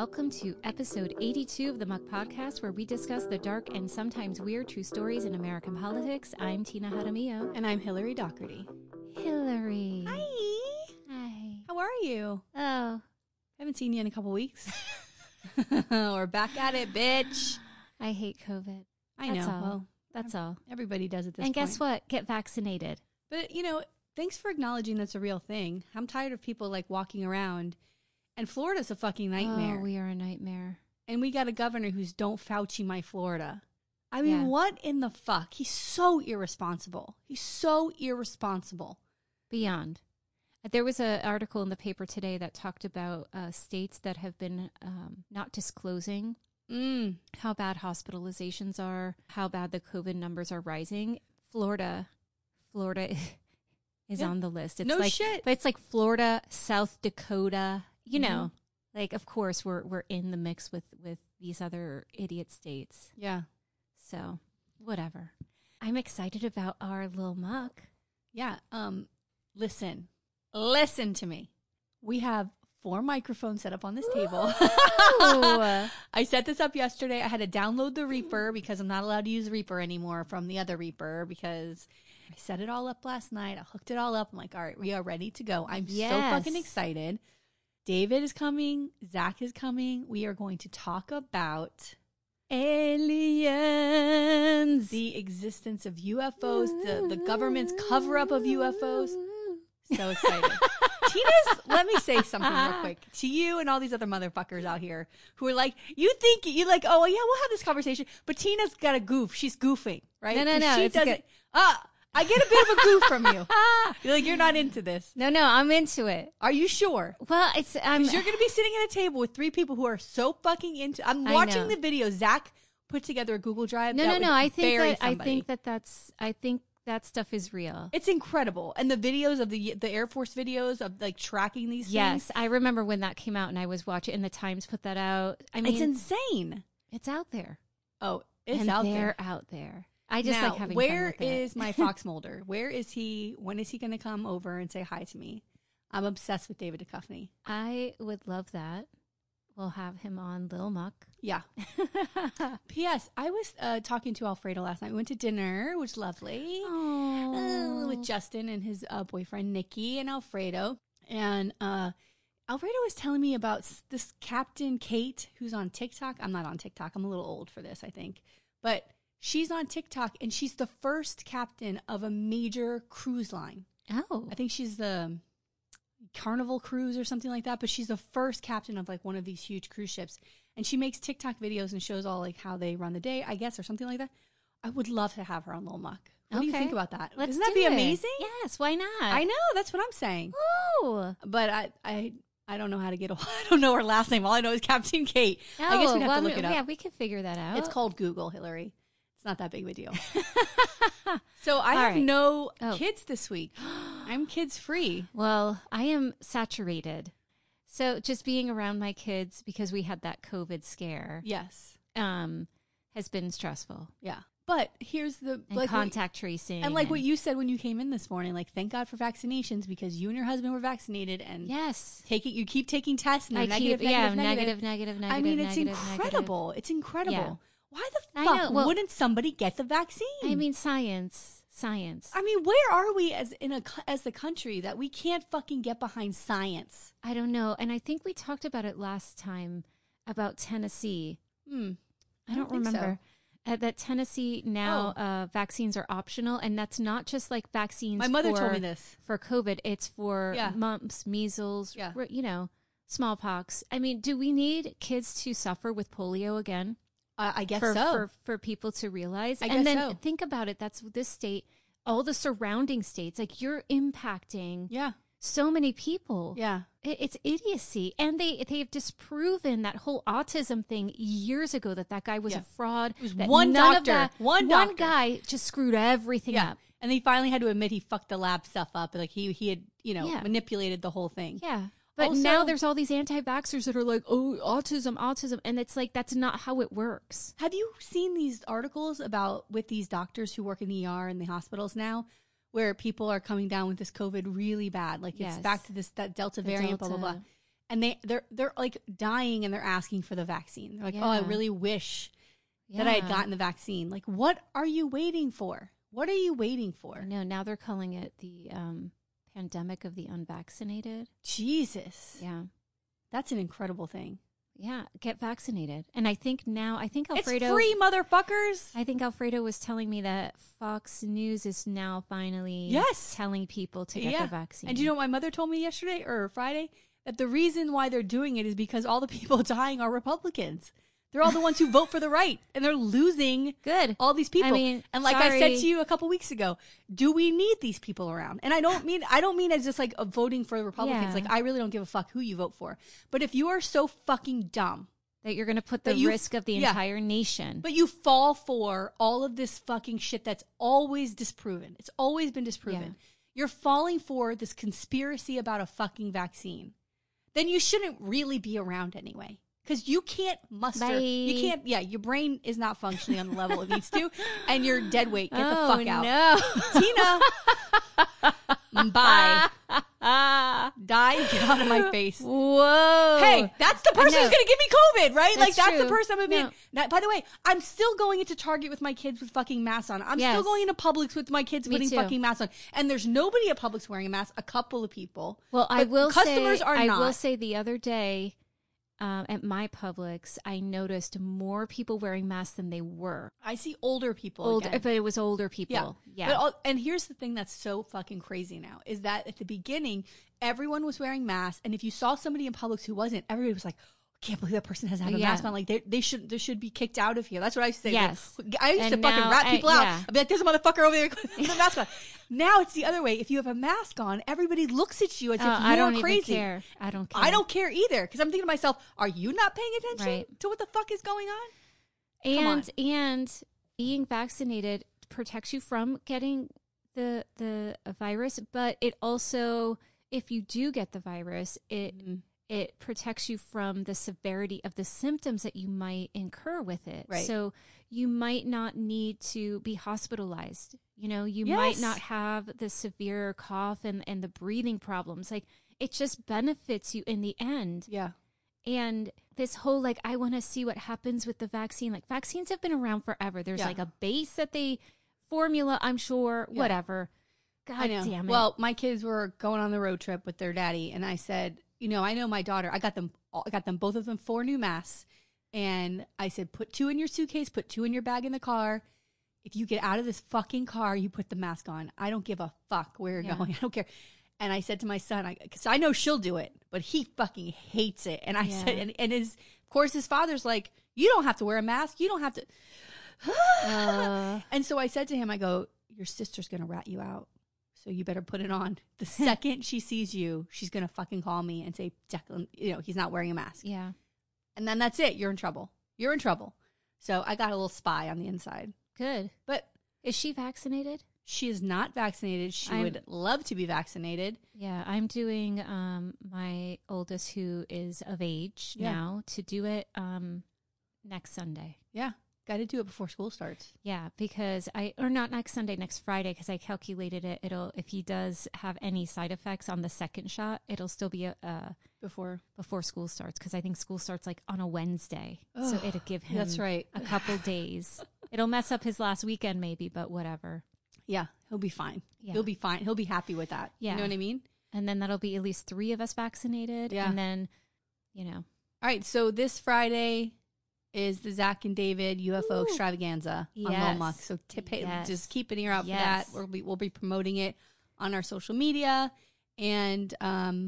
Welcome to episode 82 of the Muck Podcast, where we discuss the dark and sometimes weird true stories in American politics. I'm Tina Jaramillo. And I'm Hillary Dockerty. Hillary. Hi. Hi. How are you? Oh. Haven't seen you in a couple weeks. We're back at it, bitch. I hate COVID. I know. Well, that's all. Everybody does at this point. And guess what? Get vaccinated. But, you know, thanks for acknowledging that's a real thing. I'm tired of people, like, walking around. And Florida's a fucking nightmare. Oh, we are a nightmare. And we got a governor who's don't Fauci my Florida. I mean, What in the fuck? He's so irresponsible. Beyond. There was an article in the paper today that talked about states that have been not disclosing how bad hospitalizations are, how bad the COVID numbers are rising. Florida is on the list. It's no like, shit. But it's like Florida, South Dakota. You know, like, of course, we're in the mix with these other idiot states. Yeah. So, whatever. I'm excited about our little muck. Yeah. Listen to me. We have 4 microphones set up on this table. I set this up yesterday. I had to download the Reaper because I'm not allowed to use Reaper anymore from the other Reaper because I set it all up last night. I hooked it all up. I'm like, all right, we are ready to go. I'm so fucking excited. David is coming. Zach is coming. We are going to talk about aliens, the existence of UFOs, the government's cover-up of UFOs. So excited. Tina's, let me say something real quick to you and all these other motherfuckers out here who are like, you think, oh, yeah, we'll have this conversation. But Tina's got a goof. She's goofing, right? No. She doesn't. I get a bit of a goof from you. You're like, you're not into this. No, I'm into it. Are you sure? Well, it's... Because you're going to be sitting at a table with 3 people who are so fucking into... I'm watching the video. Zach put together a Google Drive. No. I think that stuff is real. It's incredible. And the videos of the Air Force videos of, like, tracking these things. Yes, I remember when that came out and I was watching and the Times put that out. I mean... It's insane. It's out there. Oh, it's out there. And they're out there. I just like having fun with it. Where is my Fox Mulder? Where is he? When is he going to come over and say hi to me? I'm obsessed with David Duchovny. I would love that. We'll have him on Lil Muck. Yeah. P.S. I was talking to Alfredo last night. We went to dinner, which was lovely, with Justin and his boyfriend, Nikki, and Alfredo. And Alfredo was telling me about this Captain Kate who's on TikTok. I'm not on TikTok. I'm a little old for this, I think. But... she's on TikTok, and she's the first captain of a major cruise line. Oh. I think she's the Carnival Cruise or something like that, but she's the first captain of, like, one of these huge cruise ships. And she makes TikTok videos and shows all, like, how they run the day, I guess, or something like that. I would love to have her on Lil Muck. What do you think about that? Doesn't that be amazing? Yes, why not? I know. That's what I'm saying. Ooh. But I don't know how to get a... I don't know her last name. All I know is Captain Kate. Oh, I guess we'd have to look it up. Yeah, we could figure that out. It's called Google, Hillary. It's not that big of a deal. So I have no kids this week. I'm kids free. Well, I am saturated. So just being around my kids because we had that COVID scare. Yes. Has been stressful. Yeah. But here's the... and like contact tracing. And like what you said when you came in this morning, like, thank God for vaccinations because you and your husband were vaccinated and you keep taking tests and negative. I mean, it's incredible. Yeah. Why the fuck wouldn't somebody get the vaccine? I mean, science. I mean, where are we as the country that we can't fucking get behind science? I don't know. And I think we talked about it last time about Tennessee. I don't remember. So. That Tennessee now vaccines are optional. And that's not just like vaccines. My mother told me this. For COVID. It's for mumps, measles, smallpox. I mean, do we need kids to suffer with polio again? I guess for people to realize. And then think about it. That's this state, all the surrounding states. Like, you're impacting so many people. Yeah. It's idiocy. And they have disproven that whole autism thing years ago, that guy was a fraud. It was one guy just screwed everything up. And they finally had to admit he fucked the lab stuff up. Like, he had, manipulated the whole thing. Yeah. But also, now there's all these anti-vaxxers that are like, oh, autism. And it's like, that's not how it works. Have you seen these articles with these doctors who work in the ER and the hospitals now, where people are coming down with this COVID really bad? Like, it's back to this Delta variant, blah, blah, blah. And they're like dying and they're asking for the vaccine. They're like, oh, I really wish that I had gotten the vaccine. Like, what are you waiting for? What are you waiting for? No, now they're calling it the pandemic of the unvaccinated. Jesus. Yeah. That's an incredible thing. Yeah, get vaccinated. And I think now, Alfredo... It's free, motherfuckers! I think Alfredo was telling me that Fox News is now finally telling people to get the vaccine. And do you know what my mother told me yesterday, or Friday? That the reason why they're doing it is because all the people dying are Republicans. They're all the ones who vote for the right. And they're losing all these people. I mean, and like I said to you a couple weeks ago, do we need these people around? And I don't mean as just like voting for the Republicans. Yeah. Like I really don't give a fuck who you vote for. But if you are so fucking dumb. That you're going to put the risk of the entire nation. But you fall for all of this fucking shit that's always disproven. It's always been disproven. Yeah. You're falling for this conspiracy about a fucking vaccine. Then you shouldn't really be around anyway. Because you can't muster. Bye. You can't, your brain is not functioning on the level it needs to. And you're dead weight. Get the fuck out. No. Tina. Bye. Die. Get out of my face. Whoa. Hey, that's the person who's going to give me COVID, right? That's true. The person I'm going to be. By the way, I'm still going into Target with my kids with fucking masks on. I'm still going into Publix with my kids putting fucking masks on. And there's nobody at Publix wearing a mask. A couple of people. Well, I will say. Customers are not. I will say the other day. At my Publix, I noticed more people wearing masks than they were. I see older people. But it was older people. Yeah. But and here's the thing that's so fucking crazy now is that at the beginning, everyone was wearing masks. And if you saw somebody in Publix who wasn't, everybody was like, I can't believe that person has to have a mask on. Like, they should be kicked out of here. That's what I used to say. Yes. I used to fucking rat people out. I'd be like, there's a motherfucker over there with a mask on. Now it's the other way. If you have a mask on, everybody looks at you as if you are crazy. I don't care. I don't care either because I'm thinking to myself, are you not paying attention to what the fuck is going on? And being vaccinated protects you from getting the virus, but it also, if you do get the virus, it protects you from the severity of the symptoms that you might incur with it. Right. So you might not need to be hospitalized. You know, you might not have the severe cough and the breathing problems. Like, it just benefits you in the end. Yeah. And this whole, like, I want to see what happens with the vaccine. Like, vaccines have been around forever. There's, like, a base that they formula, I'm sure, whatever. God damn it. Well, my kids were going on the road trip with their daddy, and I said... You know, I know my daughter, I got them both of them 4 new masks. And I said, put 2 in your suitcase, put 2 in your bag in the car. If you get out of this fucking car, you put the mask on. I don't give a fuck where you're going. I don't care. And I said to my son, because I know she'll do it, but he fucking hates it. And I said, and of course his father's like, you don't have to wear a mask. You don't have to. And so I said to him, I go, your sister's going to rat you out. So you better put it on. The second she sees you, she's going to fucking call me and say, Declan, you know, he's not wearing a mask. Yeah. And then that's it. You're in trouble. You're in trouble. So I got a little spy on the inside. Good. But is she vaccinated? She is not vaccinated. She would love to be vaccinated. Yeah. I'm doing my oldest who is of age now to do it next Sunday. Yeah. Got to do it before school starts. Yeah, because not next Sunday, next Friday, because I calculated it. If he does have any side effects on the second shot, it'll still be before school starts. Because I think school starts like on a Wednesday, so it'll give him a couple days. It'll mess up his last weekend maybe, but whatever. Yeah, he'll be fine. Yeah. He'll be fine. He'll be happy with that. Yeah, you know what I mean. And then that'll be at least 3 of us vaccinated. Yeah, and then you know. All right, so this Friday. Is the Zach and David UFO extravaganza on Lomuck. So just keep an ear out for that. We'll be promoting it on our social media. And I'm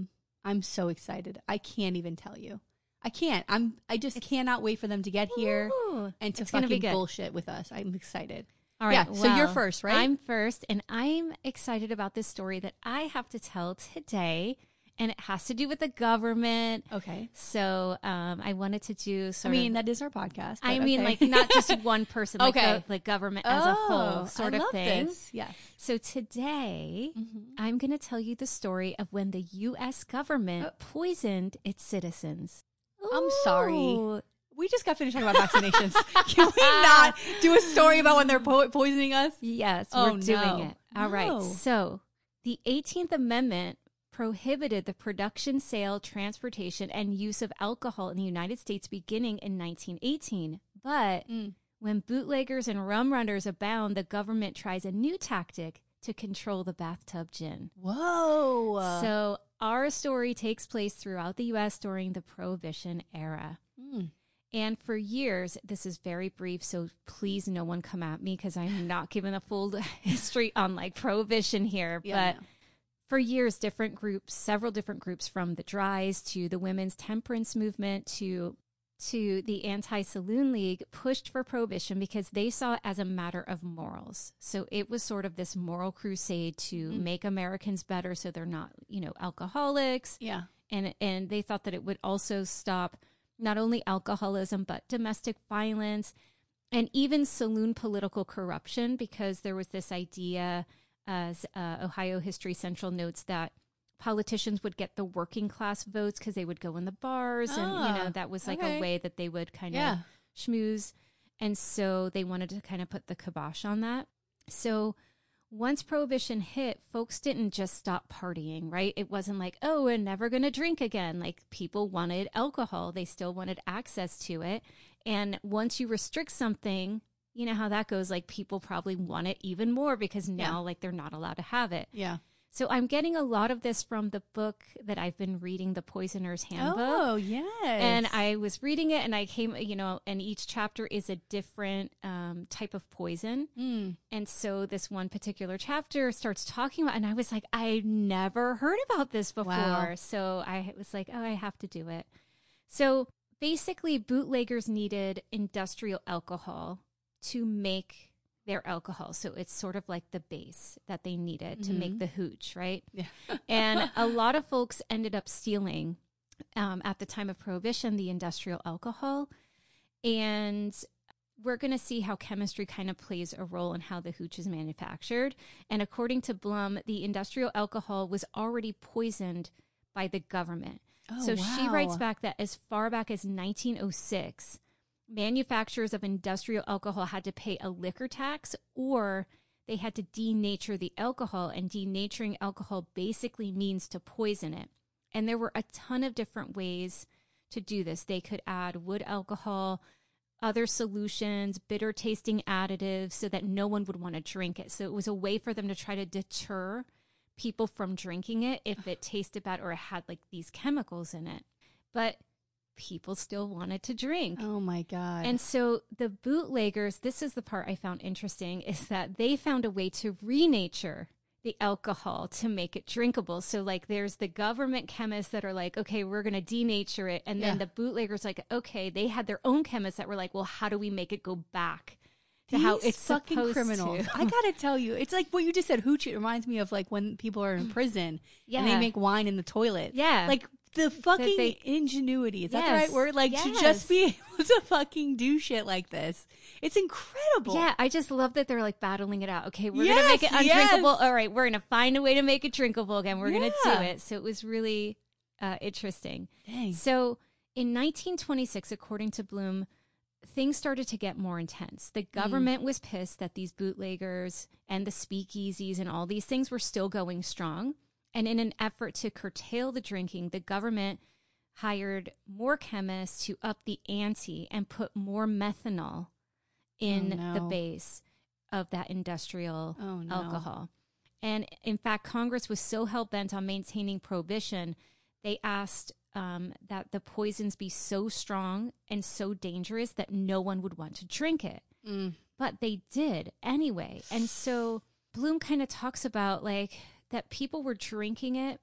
so excited. I can't even tell you. I can't. I just cannot wait for them to get here and to fucking bullshit with us. I'm excited. All right. Yeah, well, so you're first, right? I'm first. And I'm excited about this story that I have to tell today. And it has to do with the government. Okay. So I wanted to do that is our podcast. I mean, like not just one person, like like government as a whole sort of thing. This. Yes. So today I'm going to tell you the story of when the U.S. government poisoned its citizens. Ooh. I'm sorry. We just got finished talking about vaccinations. Can we not do a story about when they're poisoning us? Yes, we're doing it. All right. So the 18th Amendment prohibited the production, sale, transportation, and use of alcohol in the United States beginning in 1918. But when bootleggers and rum runners abound, the government tries a new tactic to control the bathtub gin. Whoa! So our story takes place throughout the U.S. during the Prohibition era. And for years, this is very brief, so please no one come at me because I'm not giving a full history on like Prohibition here. Yeah, but for years, different groups, several different groups from the Drys to the women's temperance movement to the Anti-Saloon League pushed for prohibition because they saw it as a matter of morals. So it was sort of this moral crusade to make Americans better so they're not, you know, alcoholics. Yeah. And they thought that it would also stop not only alcoholism, but domestic violence and even saloon political corruption, because there was this idea, as Ohio History Central notes, that politicians would get the working class votes because they would go in the bars. And, you know, that was like a way that they would kind of schmooze. And so they wanted to kind of put the kibosh on that. So once Prohibition hit, folks didn't just stop partying, right? It wasn't like, oh, we're never going to drink again. Like, people wanted alcohol. They still wanted access to it. And once you restrict something, you know how that goes. Like, people probably want it even more because now, like, they're not allowed to have it. Yeah. So I'm getting a lot of this from the book that I've been reading, The Poisoner's Handbook. Oh, yes. And I was reading it, and I came, you know, and each chapter is a different type of poison. And so this one particular chapter starts talking about, and I was like, I never heard about this before. Wow. So I was like, oh, I have to do it. So basically, bootleggers needed industrial alcohol to make their alcohol. So it's sort of like the base that they needed to make the hooch, right? Yeah. And a lot of folks ended up stealing, at the time of Prohibition, the industrial alcohol. And we're going to see how chemistry kind of plays a role in how the hooch is manufactured. And according to Blum, the industrial alcohol was already poisoned by the government. Oh, so she writes back that as far back as 1906, manufacturers of industrial alcohol had to pay a liquor tax, or they had to denature the alcohol, and denaturing alcohol basically means to poison it. And there were a ton of different ways to do this. They could add wood alcohol, other solutions, bitter tasting additives, so that no one would want to drink it. So it was a way for them to try to deter people from drinking it if it tasted bad or it had like these chemicals in it. But people still wanted to drink. Oh my God. And so the bootleggers, this is the part I found interesting, is that they found a way to renature the alcohol to make it drinkable. So like there's the government chemists that are like, okay, we're going to denature it. And then the bootleggers like, okay, they had their own chemists that were like, well, how do we make it go back to how it's fucking criminal. I gotta tell you, it's like what you just said, hooch. It reminds me of like when people are in prison and they make wine in the toilet. Yeah. Like, the fucking ingenuity, is that the right word? Like, to just be able to fucking do shit like this. It's incredible. Yeah, I just love that they're like battling it out. Okay, we're going to make it undrinkable. All right, we're going to find a way to make it drinkable again. We're going to do it. So it was really interesting. Dang. So in 1926, according to Blum, things started to get more intense. The government was pissed that these bootleggers and the speakeasies and all these things were still going strong. And in an effort to curtail the drinking, the government hired more chemists to up the ante and put more methanol in the base of that industrial alcohol. And in fact, Congress was so hell-bent on maintaining prohibition, they asked that the poisons be so strong and so dangerous that no one would want to drink it. But they did anyway. And so Blum kind of talks about like that people were drinking it,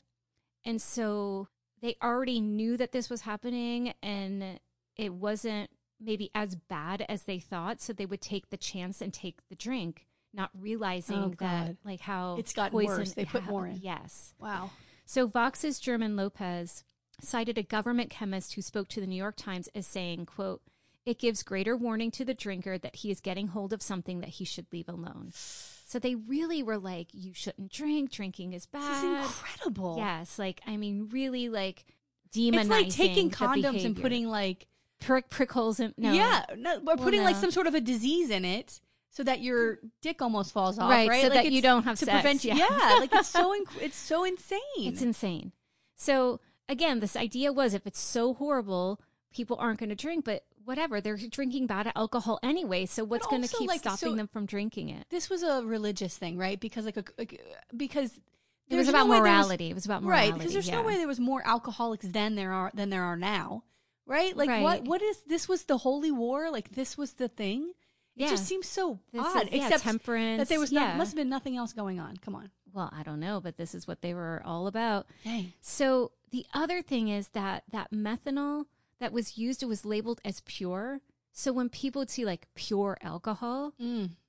and so they already knew that this was happening, and it wasn't maybe as bad as they thought, so they would take the chance and take the drink, not realizing that like how it's gotten worse. They put more in. Yes. Wow. So Vox's German Lopez cited a government chemist who spoke to the New York Times as saying, quote, "It gives greater warning to the drinker that he is getting hold of something that he should leave alone." So they really were like, you shouldn't drink. Drinking is bad. This is incredible. Yes. Like, I mean, really like demonizing. It's like taking condoms and putting like prick holes in. No. Yeah. No, or putting like some sort of a disease in it so that your dick almost falls off, right? So like that you don't have to sex. Prevent you. Yeah, like it's so insane. It's insane. So again, this idea was if it's so horrible, people aren't going to drink, but whatever, they're drinking bad alcohol anyway. So what's going to keep stopping them from drinking it? This was a religious thing, right? Because it was about morality, right? Because there's no way there was more alcoholics than there are now, right? Like this was the holy war? Like this was the thing. Yeah. It just seems so odd, except temperance, that there was must have been nothing else going on. Come on. Well, I don't know, but this is what they were all about. Dang. So the other thing is that methanol that was used, it was labeled as pure. So when people would see like pure alcohol,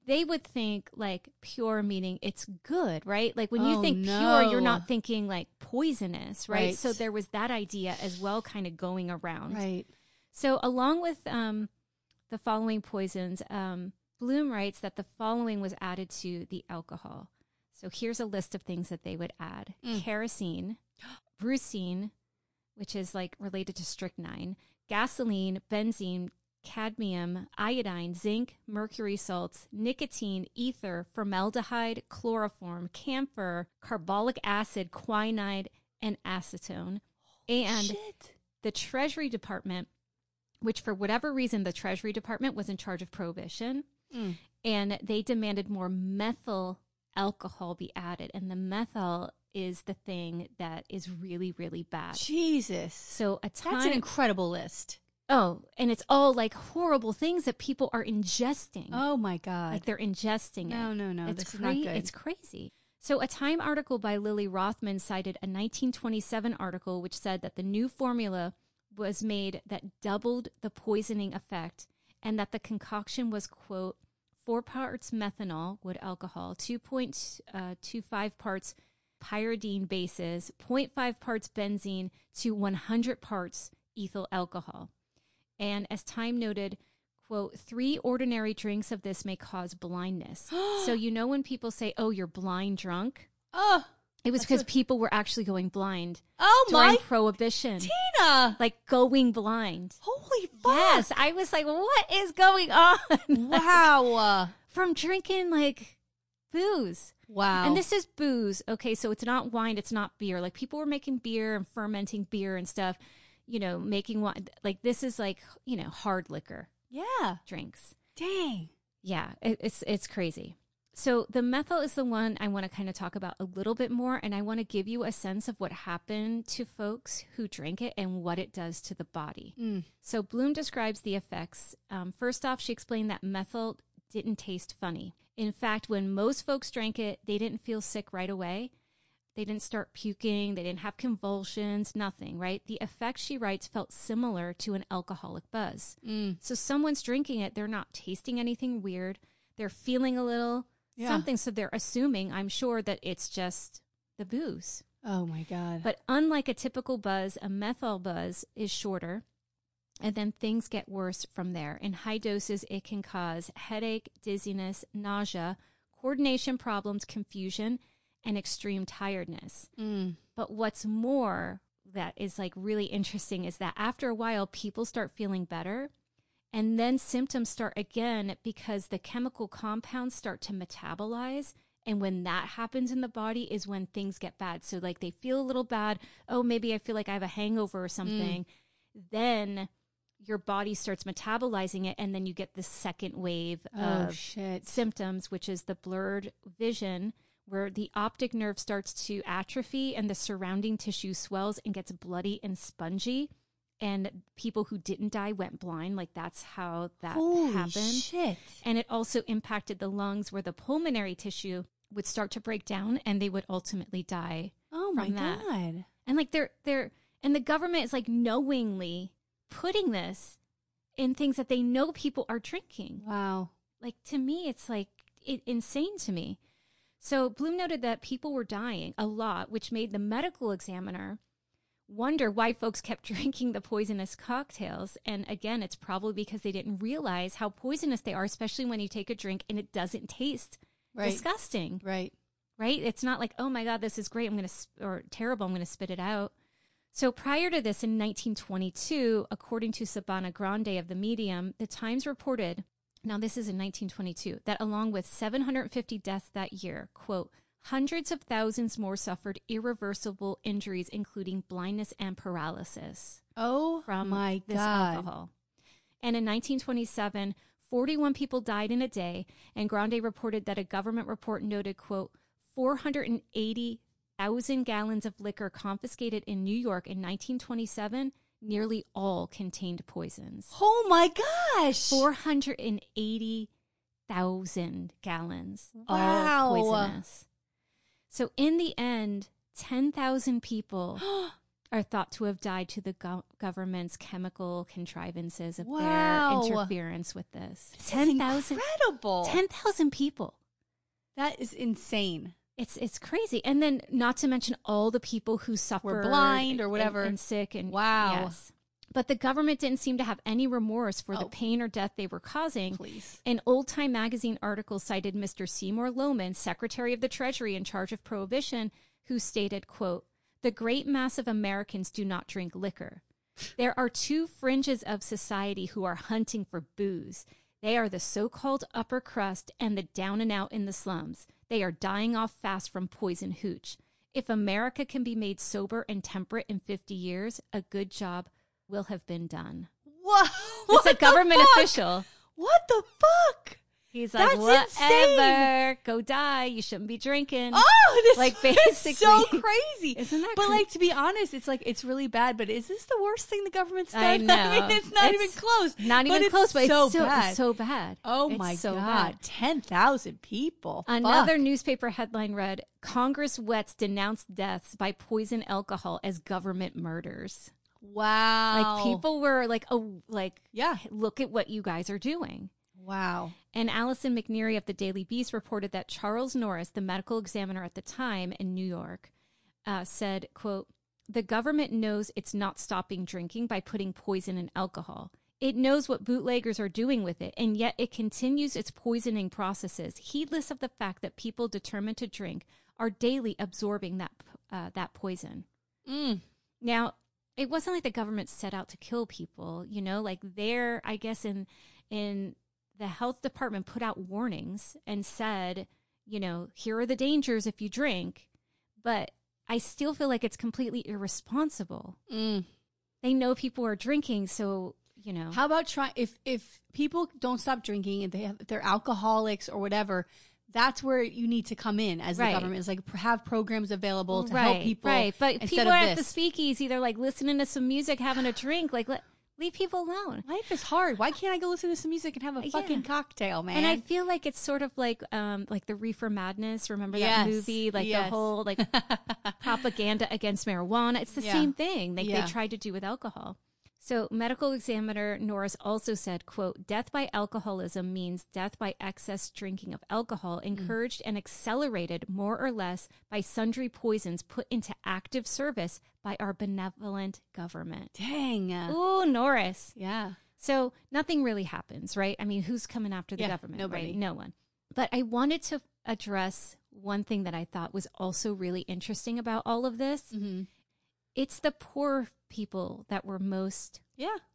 they would think like pure meaning it's good, right? Like when you think pure, you're not thinking like poisonous, right? So there was that idea as well kind of going around. Right. So along with... the following poisons, Blum writes that the following was added to the alcohol. So here's a list of things that they would add. Kerosene, brucine, which is like related to strychnine, gasoline, benzene, cadmium, iodine, zinc, mercury salts, nicotine, ether, formaldehyde, chloroform, camphor, carbolic acid, quinine, and acetone. And the Treasury Department, which for whatever reason, the Treasury Department was in charge of prohibition, and they demanded more methyl alcohol be added. And the methyl is the thing that is really, really bad. Jesus. So that's an incredible list. Oh, and it's all like horrible things that people are ingesting. Oh my God. Like they're ingesting it. No. It's not good. It's crazy. So a Time article by Lily Rothman cited a 1927 article, which said that the new formula was made that doubled the poisoning effect, and that the concoction was, quote, 4 parts methanol, wood alcohol, 2.25 parts pyridine bases, 0.5 parts benzene, to 100 parts ethyl alcohol. And as Time noted, quote, 3 ordinary drinks of this may cause blindness. So you know when people say, oh, you're blind drunk? Oh. It was because people were actually going blind. Oh my! During Prohibition, Tina, like going blind. Holy fuck! Yes, I was like, what is going on? Wow! Like, from drinking like booze. Wow! And this is booze. Okay, so it's not wine, it's not beer. Like people were making beer and fermenting beer and stuff. You know, making wine. Like this is like hard liquor. Yeah. Drinks. Dang. Yeah, it's crazy. So the methyl is the one I want to kind of talk about a little bit more, and I want to give you a sense of what happened to folks who drink it and what it does to the body. So Blum describes the effects. First off, she explained that methyl didn't taste funny. In fact, when most folks drank it, they didn't feel sick right away. They didn't start puking. They didn't have convulsions, nothing, right? The effect, she writes, felt similar to an alcoholic buzz. So someone's drinking it. They're not tasting anything weird. They're feeling a little... something. So they're assuming, I'm sure, that it's just the booze. Oh my God. But unlike a typical buzz, a methyl buzz is shorter, and then things get worse from there. In high doses, it can cause headache, dizziness, nausea, coordination problems, confusion, and extreme tiredness. But what's more that is like really interesting is that after a while, people start feeling better. And then symptoms start again because the chemical compounds start to metabolize. And when that happens in the body is when things get bad. So like they feel a little bad. Oh, maybe I feel like I have a hangover or something. Then your body starts metabolizing it. And then you get the second wave of symptoms, which is the blurred vision, where the optic nerve starts to atrophy and the surrounding tissue swells and gets bloody and spongy. And people who didn't die went blind. Like that's how that happened. Holy shit. And it also impacted the lungs, where the pulmonary tissue would start to break down and they would ultimately die. Oh my God. And like and the government is like knowingly putting this in things that they know people are drinking. Wow. Like to me, it's like insane to me. So Blum noted that people were dying a lot, which made the medical examiner wonder why folks kept drinking the poisonous cocktails. And again, it's probably because they didn't realize how poisonous they are, especially when you take a drink and it doesn't taste disgusting. Right? It's not like, oh my God, this is great. Or terrible. I'm going to spit it out. So prior to this in 1922, according to Sabana Grande of The Medium, the Times reported Now, this is in 1922, that along with 750 deaths that year, quote, hundreds of thousands more suffered irreversible injuries, including blindness and paralysis. Oh, my God. From this alcohol. And in 1927, 41 people died in a day, and Grande reported that a government report noted, quote, 480,000 gallons of liquor confiscated in New York in 1927, nearly all contained poisons. Oh, my gosh. 480,000 gallons. Wow. All poisonous. So in the end, 10,000 people are thought to have died to the government's chemical contrivances of wow. their interference with this. 10,000. Incredible. 10,000 people. That is insane. It's crazy. And then not to mention all the people who suffered. Were blind or whatever. And sick. And, wow. Yes. But the government didn't seem to have any remorse for the pain or death they were causing. Please. An Old Time magazine article cited Mr. Seymour Loman, Secretary of the Treasury in charge of Prohibition, who stated, quote, the great mass of Americans do not drink liquor. There are two fringes of society who are hunting for booze. They are the so-called upper crust and the down and out in the slums. They are dying off fast from poison hooch. If America can be made sober and temperate in 50 years, a good job will have been done. Whoa! It's a government official. What the fuck? He's like, that's whatever, insane. Go die. You shouldn't be drinking. Oh, this like, basically, is so crazy. Isn't that? But like, to be honest, it's like, it's really bad. But is this the worst thing the government's done? I know. I mean, it's not even close. Not even close. But it's so bad. It's so bad. Oh my God! 10,000 people. Another newspaper headline read: Congress vets denounced deaths by poison alcohol as government murders. Wow! Like people were like, oh, like yeah, look at what you guys are doing. Wow. And Allison McNeary of the Daily Beast reported that Charles Norris, the medical examiner at the time in New York, said, quote, the government knows it's not stopping drinking by putting poison in alcohol. It knows what bootleggers are doing with it, and yet it continues its poisoning processes, heedless of the fact that people determined to drink are daily absorbing that poison. Mm. Now, it wasn't like the government set out to kill people, you know, like they're, I guess, in the health department put out warnings and said, you know, here are the dangers if you drink, but I still feel like it's completely irresponsible. Mm. They know people are drinking, so, you know. How about if people don't stop drinking and they're alcoholics or whatever, that's where you need to come in as the government. It's like have programs available to help people. Right, but people are at the speakeasy, they're like listening to some music, having a drink, like leave people alone. Life is hard. Why can't I go listen to some music and have a fucking cocktail, man? And I feel like it's sort of like the Reefer Madness. Remember that movie? Like the whole like propaganda against marijuana. It's the same thing they tried to do with alcohol. So medical examiner Norris also said, quote, death by alcoholism means death by excess drinking of alcohol, encouraged and accelerated more or less by sundry poisons put into active service by our benevolent government. Dang. Ooh, Norris. Yeah. So nothing really happens, right? I mean, who's coming after the government? Nobody. Right? No one. But I wanted to address one thing that I thought was also really interesting about all of this. Mm-hmm. It's the poor people that were most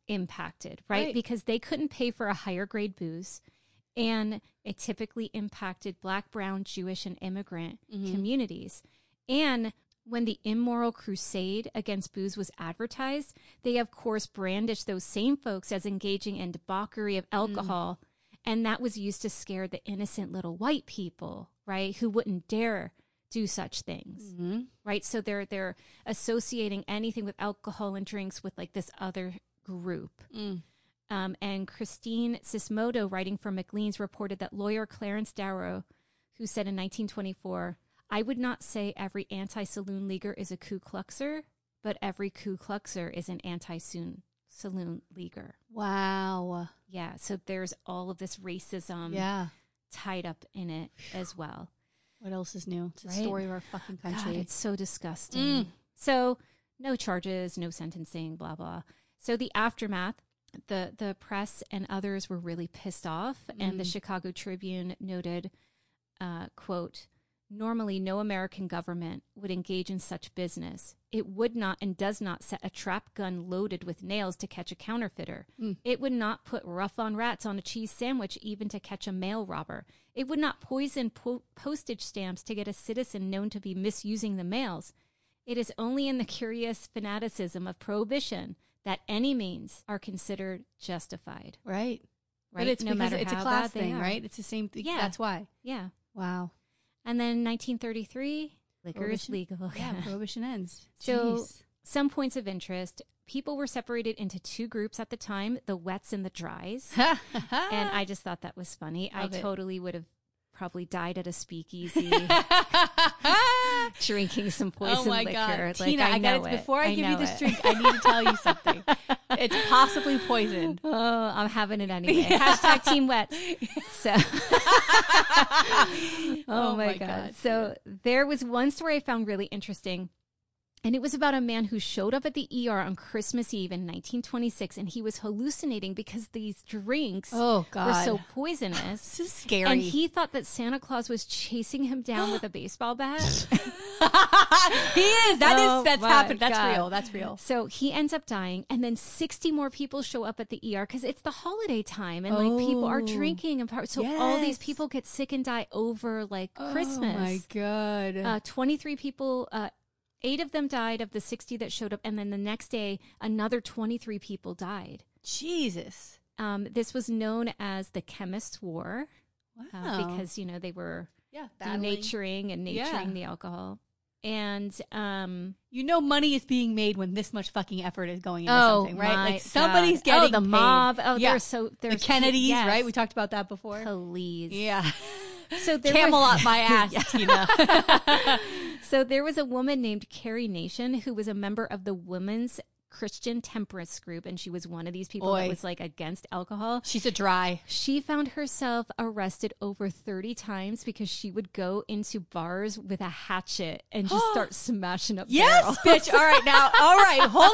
impacted, right? Because they couldn't pay for a higher grade booze. And it typically impacted Black, Brown, Jewish, and immigrant communities. And when the immoral crusade against booze was advertised, they, of course, brandished those same folks as engaging in debauchery of alcohol. And that was used to scare the innocent little white people, right, who wouldn't dare do such things, right? So they're associating anything with alcohol and drinks with like this other group. And Christine Sismodo, writing for Maclean's, reported that lawyer Clarence Darrow, who said in 1924, I would not say every anti-saloon leaguer is a Ku Kluxer, but every Ku Kluxer is an anti-saloon leaguer. Wow. Yeah, so there's all of this racism tied up in it as well. What else is new? It's a story of our fucking country. God, it's so disgusting. So no charges, no sentencing, blah, blah. So the aftermath, the press and others were really pissed off. And the Chicago Tribune noted, quote, Normally, no American government would engage in such business. It would not and does not set a trap gun loaded with nails to catch a counterfeiter. Mm. It would not put rough on rats on a cheese sandwich even to catch a mail robber. It would not poison postage stamps to get a citizen known to be misusing the mails. It is only in the curious fanaticism of prohibition that any means are considered justified. Right. Right. But it's no matter how bad they are. It's a class thing, right? It's the same thing. Yeah. That's why. Yeah. Wow. And then 1933, liquor is legal. Yeah, prohibition ends. So some points of interest. People were separated into two groups at the time, the wets and the dries. And I just thought that was funny. Love it. Totally would have probably died at a speakeasy drinking some poison liquor. God. Tina, I got it. Before I give you this drink, I need to tell you something. It's possibly poison. Oh, I'm having it anyway. Hashtag Team Wet. So, oh my God. So there was one story I found really interesting, and it was about a man who showed up at the ER on Christmas Eve in 1926, and he was hallucinating because these drinks were so poisonous. This is scary. And he thought that Santa Claus was chasing him down with a baseball bat. He is. That's happened. That's real. So he ends up dying, and then 60 more people show up at the ER because it's the holiday time, and like people are drinking, and all these people get sick and die over like Christmas. Oh my God! 23 people. 8 of them died of the 60 that showed up, and then the next day another 23 people died. Jesus. This was known as the Chemist's War. Wow. Because they were denaturing and naturing the alcohol. And money is being made when this much fucking effort is going into something, right? Like somebody's getting paid. Mob. The Kennedys, right? We talked about that before. Police. Yeah. So Camelot my ass, Tina. So there was a woman named Carrie Nation who was a member of the Women's Christian Temperance Group, and she was one of these people that was like against alcohol. She's a dry. She found herself arrested over 30 times because she would go into bars with a hatchet and just start smashing up barrels. Bitch. All right. Hold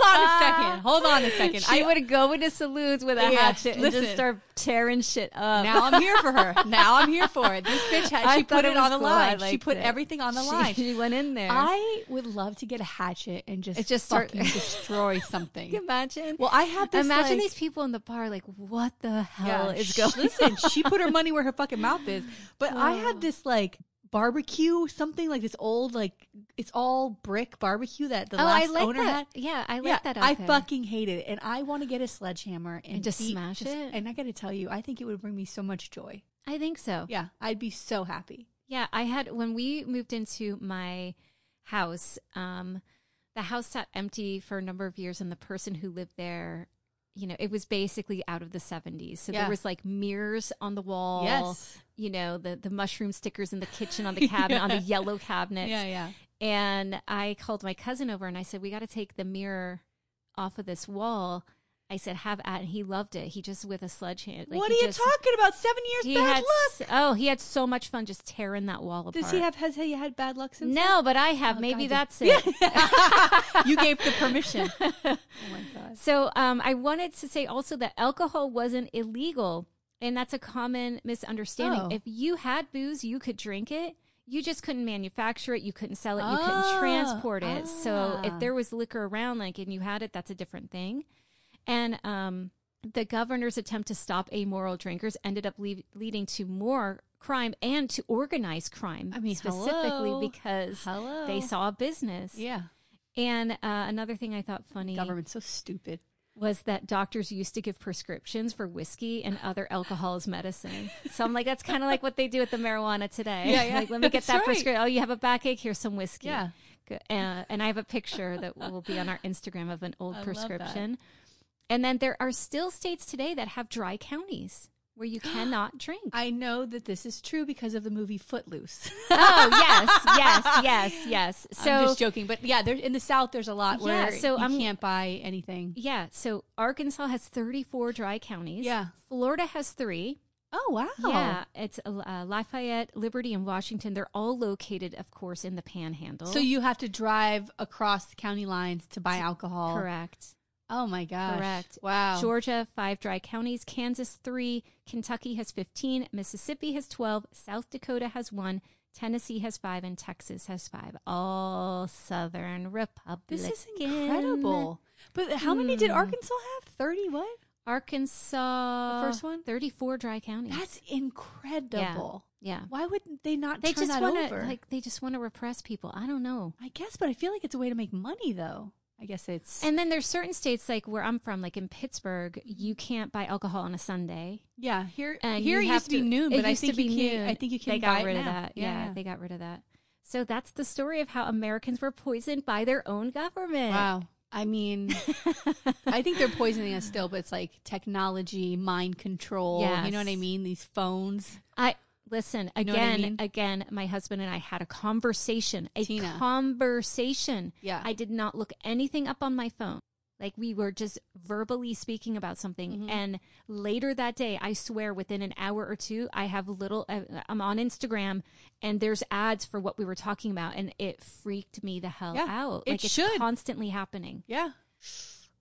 on a second. She would go into saloons with a hatchet and just start tearing shit up. Now I'm here for her. Now I'm here for it. This bitch, she put it on the line. She put everything on the line. She went in there. I would love to get a hatchet and just fucking destroy something. Imagine. Well, I had this. Imagine these people in the bar, like, what the hell is going on? Listen, she put her money where her fucking mouth is. But I had this barbecue, something like this old, it's all brick barbecue that the last owner had. Yeah, I like that. I fucking hate it, and I want to get a sledgehammer and just smash it. And I got to tell you, I think it would bring me so much joy. I think so. Yeah, I'd be so happy. Yeah, I had when we moved into my house. The house sat empty for a number of years, and the person who lived there, it was basically out of the 70s. So there was mirrors on the wall, the mushroom stickers in the kitchen on the cabinet, on the yellow cabinets. Yeah, yeah. And I called my cousin over and I said, we got to take the mirror off of this wall. I said, have at, and he loved it. He just with a sledgehammer. What are you talking about? 7 years bad luck. He had so much fun just tearing that wall apart. Has he had bad luck since? No, but I have. Maybe that's it. You gave the permission. Oh my God. So I wanted to say also that alcohol wasn't illegal, and that's a common misunderstanding. If you had booze, you could drink it. You just couldn't manufacture it. You couldn't sell it. You couldn't transport it. So if there was liquor around, and you had it, that's a different thing. And the governor's attempt to stop amoral drinkers ended up leading to more crime and to organized crime, because they saw a business. Yeah. And another thing I thought funny. Government's so stupid. Was that doctors used to give prescriptions for whiskey and other alcohol as medicine. So I'm like, that's kind of like what they do with the marijuana today. Yeah, yeah. Let me get that prescription. Oh, you have a backache? Here's some whiskey. Yeah. And I have a picture that will be on our Instagram of an old prescription. And then there are still states today that have dry counties where you cannot drink. I know that this is true because of the movie Footloose. Yes. So, I'm just joking. But yeah, in the South, there's a lot where you can't buy anything. Yeah. So Arkansas has 34 dry counties. Yeah. Florida has 3. Oh, wow. Yeah. It's Lafayette, Liberty, and Washington. They're all located, of course, in the Panhandle. So you have to drive across the county lines to buy alcohol. Correct. Oh, my gosh. Correct. Wow. Georgia, 5 dry counties. Kansas, 3. Kentucky has 15. Mississippi has 12. South Dakota has 1. Tennessee has 5, and Texas has 5. All Southern Republicans. This is incredible. But how many did Arkansas have? 30 what? Arkansas. The first one? 34 dry counties. That's incredible. Yeah. Why wouldn't they not turn that over? Like, they just want to repress people. I don't know. I guess, but I feel like it's a way to make money, though. I guess it's... And then there's certain states, like where I'm from, like in Pittsburgh, you can't buy alcohol on a Sunday. Yeah, here it used to be noon, but I think you can buy it now. They got rid of that. Yeah, they got rid of that. So that's the story of how Americans were poisoned by their own government. Wow. I mean, I think they're poisoning us still, but it's like technology, mind control. Yes. You know what I mean? These phones. Listen, again, my husband and I had a conversation, Tina. Yeah. I did not look anything up on my phone. Like, we were just verbally speaking about something. Mm-hmm. And later that day, I swear within an hour or two, I'm on Instagram and there's ads for what we were talking about. And it freaked me the hell out. Like, it's constantly happening. Yeah.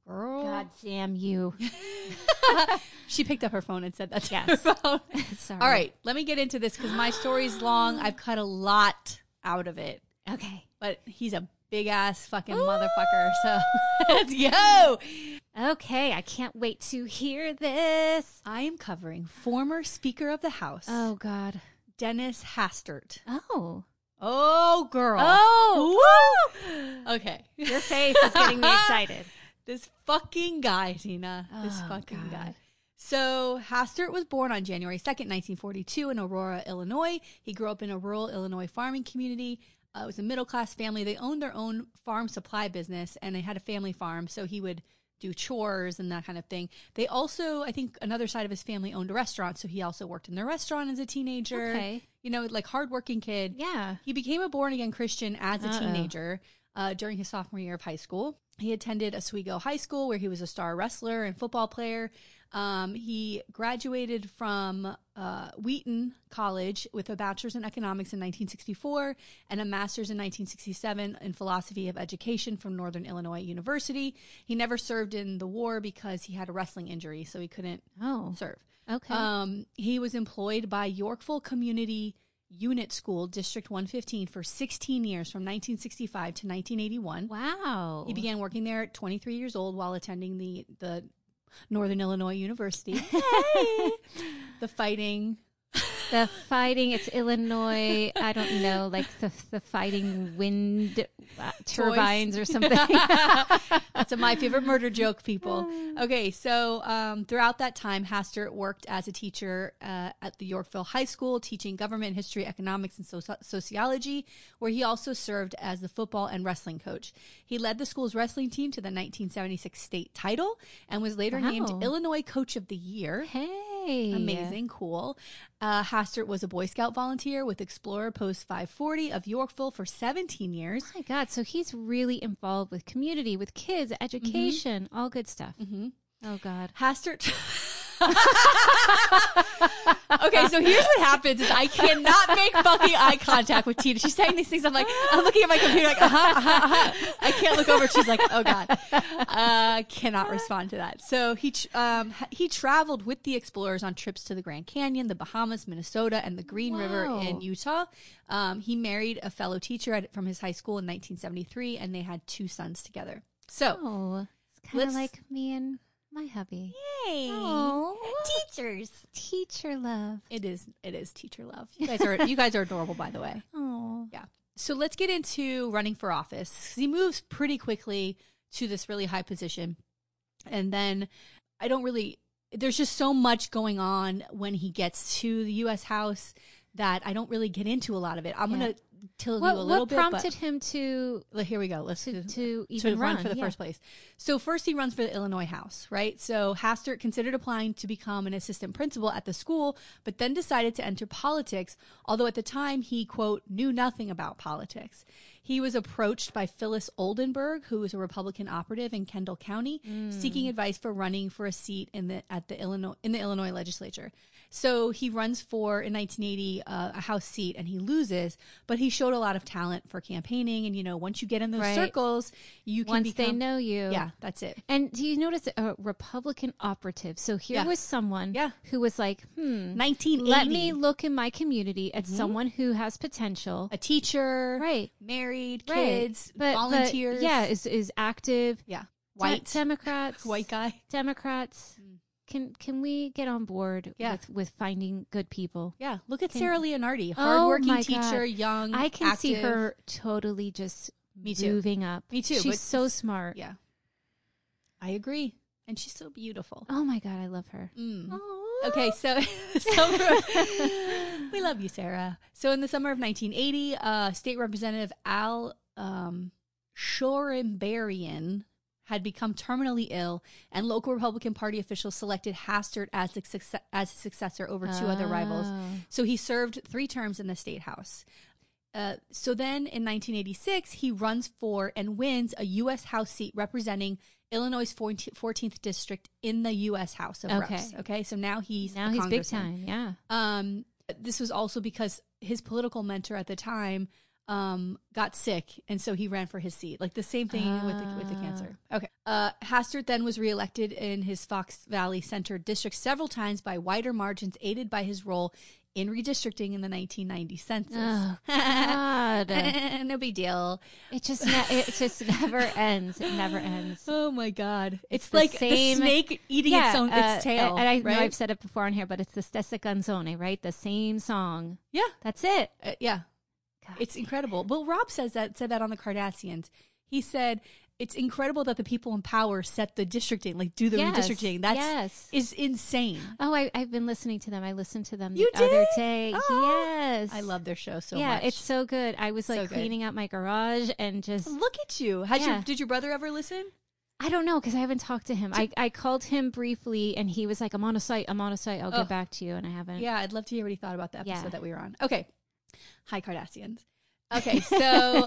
Girl. God damn you. She picked up her phone and said that to her phone. Sorry. All right. Let me get into this because my story's long. I've cut a lot out of it. Okay. But he's a big ass fucking motherfucker. So let's go. Okay, I can't wait to hear this. I am covering former Speaker of the House. Oh God, Dennis Hastert. Oh girl. Oh, woo! Okay, your face is getting me excited. This fucking guy, Tina. This fucking guy. So Hastert was born on January 2nd, 1942, in Aurora, Illinois. He grew up in a rural Illinois farming community. It was a middle-class family. They owned their own farm supply business, and they had a family farm, so he would do chores and that kind of thing. They also, I think another side of his family owned a restaurant, so he also worked in their restaurant as a teenager. Okay. You know, like hardworking kid. Yeah. He became a born-again Christian as a teenager during his sophomore year of high school. He attended Oswego High School, where he was a star wrestler and football player. He graduated from Wheaton College with a bachelor's in economics in 1964 and a master's in 1967 in philosophy of education from Northern Illinois University. He never served in the war because he had a wrestling injury, so he couldn't serve. Okay. He was employed by Yorkville Community Unit School District 115 for 16 years from 1965 to 1981. Wow. He began working there at 23 years old while attending the Northern Illinois University. Hey. The fighting. It's Illinois. I don't know, like the fighting wind turbines or something. That's my favorite murder joke, people. Okay, so throughout that time, Hastert worked as a teacher at the Yorkville High School, teaching government history, economics, and sociology, where he also served as the football and wrestling coach. He led the school's wrestling team to the 1976 state title and was later named Illinois Coach of the Year. Hey. Amazing, cool. Hastert was a Boy Scout volunteer with Explorer Post 540 of Yorkville for 17 years. Oh my God, so he's really involved with community, with kids, education, all good stuff. Mm-hmm. Oh God. Hastert... Okay, so here's what happens is I cannot make fucking eye contact with Tina. She's saying these things. I'm like, I'm looking at my computer like, I can't look over. She's like, oh God, cannot respond to that. So he traveled with the explorers on trips to the Grand Canyon, the Bahamas, Minnesota, and the Green River in Utah. He married a fellow teacher from his high school in 1973, and they had 2 sons together. So it's kind of like me and my hubby. Yay. Aww. Teachers. Teacher love. It is teacher love. You guys are adorable, by the way. Oh. Yeah. So let's get into running for office. He moves pretty quickly to this really high position. And then there's just so much going on when he gets to the U.S. House that I don't really get into a lot of it. I'm going to tell you a little bit. What prompted him to... Here we go. Let's run for the first place. So first he runs for the Illinois House, right? So Hastert considered applying to become an assistant principal at the school, but then decided to enter politics, although at the time he, quote, knew nothing about politics. He was approached by Phyllis Oldenburg, who was a Republican operative in Kendall County, seeking advice for running for a seat in the Illinois legislature. So he runs for, in 1980, a House seat, and he loses. But he showed a lot of talent for campaigning. And, you know, once you get in those circles, you can once they know you. Yeah, that's it. And do you notice a Republican operative? So here was someone who was like, 1980. Let me look in my community at someone who has potential. A teacher. Right. Married. Kids. But, volunteers. But, is active. Yeah. White. Democrats. White guy. Democrats. Mm. Can we get on board with finding good people? Yeah. Look at Sarah Leonardi, hardworking teacher, young, I can active. See her totally just moving up. Me too. She's so smart. Yeah. I agree. And she's so beautiful. Oh, my God. I love her. Mm. Okay. So we love you, Sarah. So in the summer of 1980, State Representative Al Shoribarian had become terminally ill, and local Republican Party officials selected Hastert as a successor over two other rivals. So he served 3 terms in the state house. So then in 1986, he runs for and wins a U.S. House seat representing Illinois' 14th district in the U.S. House of Reps. Okay, so now he's big time. Yeah. This was also because his political mentor at the time got sick, and so he ran for his seat. Like the same thing with the cancer. Okay. Hastert then was reelected in his Fox Valley Center district several times by wider margins, aided by his role in redistricting in the 1990 census. Oh, God. No big deal. It just never ends. It never ends. Oh, my God. It's like the snake eating its tail. And I know I've said it before on here, but it's the Stessa Canzone, right? The same song. Yeah. That's it. Yeah. God, it's incredible. Well, Rob said that on the Kardashians. He said, it's incredible that the people in power set the districting, like do the redistricting. That's is insane. Oh, I've been listening to them. I listened to them other day. Oh. Yes. I love their show so much. Yeah, it's so good. I was like cleaning out my garage and just... Look at you. Did your brother ever listen? I don't know because I haven't talked to him. I called him briefly and he was like, I'm on a site. I'll get back to you. And I haven't. Yeah, I'd love to hear what he thought about the episode that we were on. Okay. Hi, Kardashians. Okay, so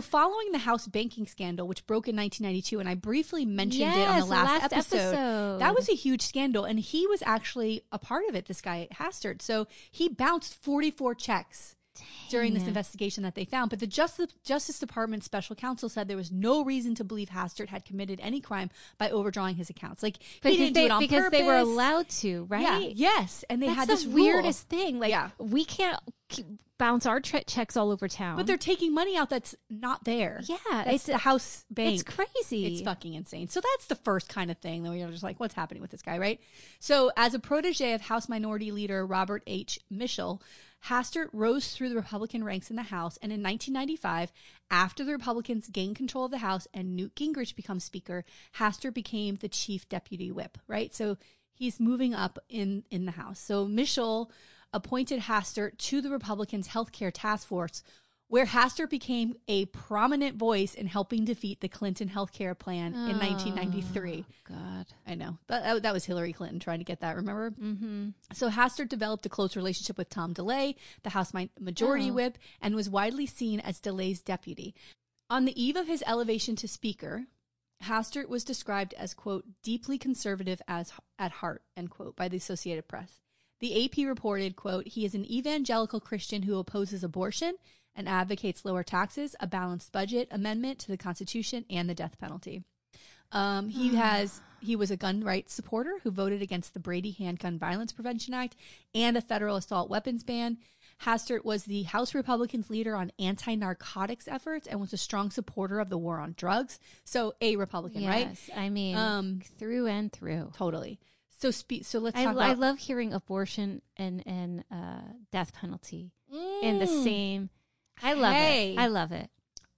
following the House banking scandal, which broke in 1992, and I briefly mentioned it on the last episode, that was a huge scandal, and he was actually a part of it, this guy Hastert. So he bounced 44 checks during this investigation that they found, but the Justice Department special counsel said there was no reason to believe Hastert had committed any crime by overdrawing his accounts. Like, he didn't do it on purpose. Because they were allowed to, right? Yeah. Yes, and they had this weirdest thing. Like, we can't... bounce our checks all over town, but they're taking money out that's not there. Yeah, it's the house bank. It's crazy. It's fucking insane. So that's the first kind of thing that we're just like, what's happening with this guy, right? So as a protege of House Minority Leader Robert H. Mischel, Hastert rose through the Republican ranks in the House, and in 1995, after the Republicans gained control of the House and Newt Gingrich becomes Speaker, Hastert became the Chief Deputy Whip. Right, so he's moving up in the House. So Mischel appointed Hastert to the Republicans' healthcare task force, where Hastert became a prominent voice in helping defeat the Clinton healthcare plan in 1993. God, I know that was Hillary Clinton trying to get that. Remember? Mm-hmm. So Hastert developed a close relationship with Tom DeLay, the House Majority Whip, and was widely seen as DeLay's deputy. On the eve of his elevation to Speaker, Hastert was described as, quote, deeply conservative at heart, end quote, by the Associated Press. The AP reported, quote, he is an evangelical Christian who opposes abortion and advocates lower taxes, a balanced budget, amendment to the Constitution, and the death penalty. He was a gun rights supporter who voted against the Brady Handgun Violence Prevention Act and a federal assault weapons ban. Hastert was the House Republicans' leader on anti-narcotics efforts and was a strong supporter of the war on drugs. So a Republican, right? Yes, I mean, through and through. Totally. So let's talk about... I love hearing abortion and death penalty in the same... I love it.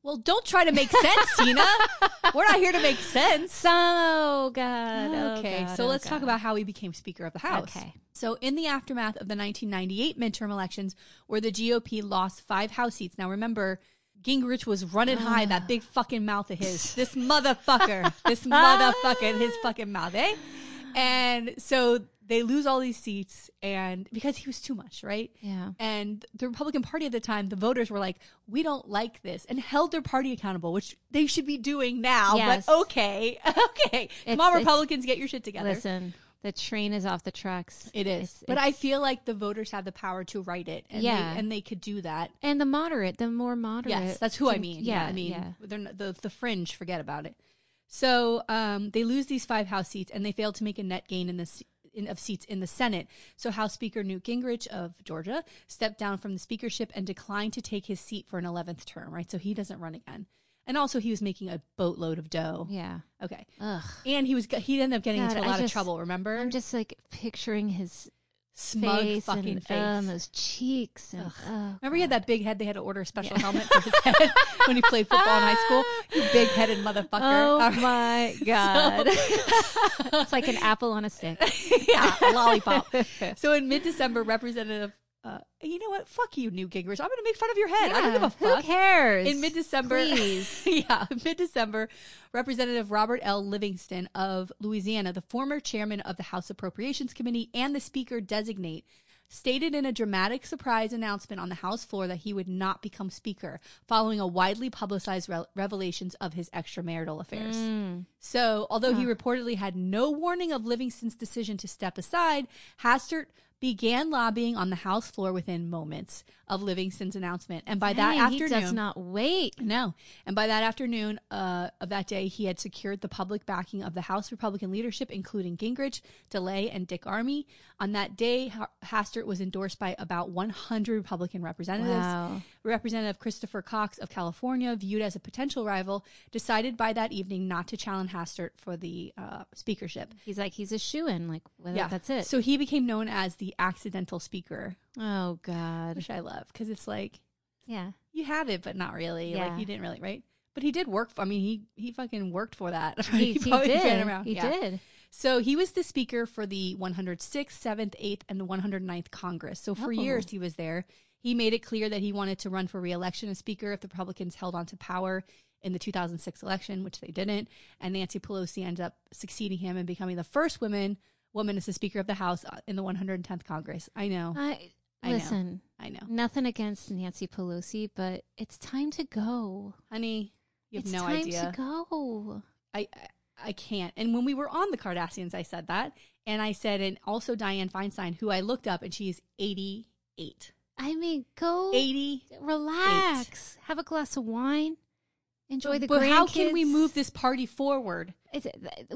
Well, don't try to make sense, Tina. We're not here to make sense. Oh, God. Okay, let's talk about how he became Speaker of the House. Okay. So in the aftermath of the 1998 midterm elections, where the GOP lost 5 House seats... Now, remember... Gingrich was running high, that big fucking mouth of his. This motherfucker, his fucking mouth, eh? And so they lose all these seats and because he was too much, right? Yeah. And the Republican Party at the time, the voters were like, we don't like this, and held their party accountable, which they should be doing now. Yes. But okay. Come on, Republicans, get your shit together. Listen. The train is off the tracks. It is. But I feel like the voters have the power to write it. And yeah. They could do that. And the more moderate. Yes, that's who I mean. Yeah. I mean, they're not, the fringe, forget about it. So they lose these 5 House seats, and they fail to make a net gain of seats in the Senate. So House Speaker Newt Gingrich of Georgia stepped down from the speakership and declined to take his seat for an 11th term, right? So he doesn't run again. And also, he was making a boatload of dough. Yeah. Okay. Ugh. And he ended up getting into a lot of trouble, remember? I'm just like picturing his smug face fucking face. And those cheeks. And, remember, he had that big head. They had to order a special helmet for his head when he played football in high school. You big headed motherfucker. Oh, my God. It's like an apple on a stick. Yeah, a lollipop. So in mid-December, Representative. You know what? Fuck you, Newt Gingrich. I'm going to make fun of your head. Yeah, I don't give a fuck. Who cares? In mid-December. Please. Mid-December, Representative Robert L. Livingston of Louisiana, the former chairman of the House Appropriations Committee and the Speaker-designate, stated in a dramatic surprise announcement on the House floor that he would not become Speaker following a widely publicized revelations of his extramarital affairs. So, although he reportedly had no warning of Livingston's decision to step aside, Hastert began lobbying on the House floor within moments of Livingston's announcement. And by that afternoon... he does not wait. No. And by that afternoon of that day, he had secured the public backing of the House Republican leadership, including Gingrich, DeLay, and Dick Armey. On that day, Hastert was endorsed by about 100 Republican representatives. Wow. Representative Christopher Cox of California, viewed as a potential rival, decided by that evening not to challenge Hastert for the speakership. He's like, he's a shoo-in. Like, that's it. So he became known as the accidental speaker. Oh, God. Which I love, because it's like, you have it, but not really. Yeah. Like, you didn't really, right? But he did work for, he fucking worked for that. Right? He did. Around. He did. So he was the speaker for the 106th, 7th, 8th, and the 109th Congress. So for years he was there. He made it clear that he wanted to run for re-election as speaker if the Republicans held on to power in the 2006 election, which they didn't. And Nancy Pelosi ended up succeeding him and becoming the first woman as the Speaker of the House in the 110th Congress. I know. I know. Nothing against Nancy Pelosi, but it's time to go. Honey, you have no idea. It's time to go. I can't. And when we were on the Kardashians, I said that. And I said, and also Dianne Feinstein, who I looked up, and she's 88. I mean, go. 80. Relax. Have a glass of wine. Enjoy the grandkids. But how can we move this party forward?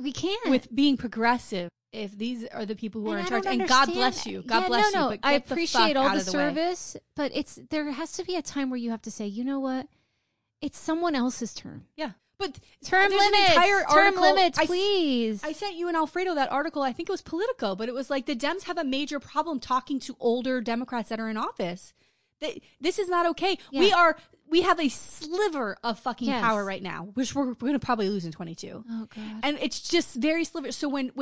We can't. With being progressive. If these are the people who are in charge, and God bless you. God bless you. But I appreciate all the service, but there has to be a time where you have to say, you know what? It's someone else's turn. Yeah. But term limits. Term limits, please. I sent you and Alfredo that article. I think it was Politico, but it was like the Dems have a major problem talking to older Democrats that are in office. This is not okay. Yeah. We have a sliver of fucking power right now, which we're going to probably lose in 22. Oh, God. And it's just very sliver. So when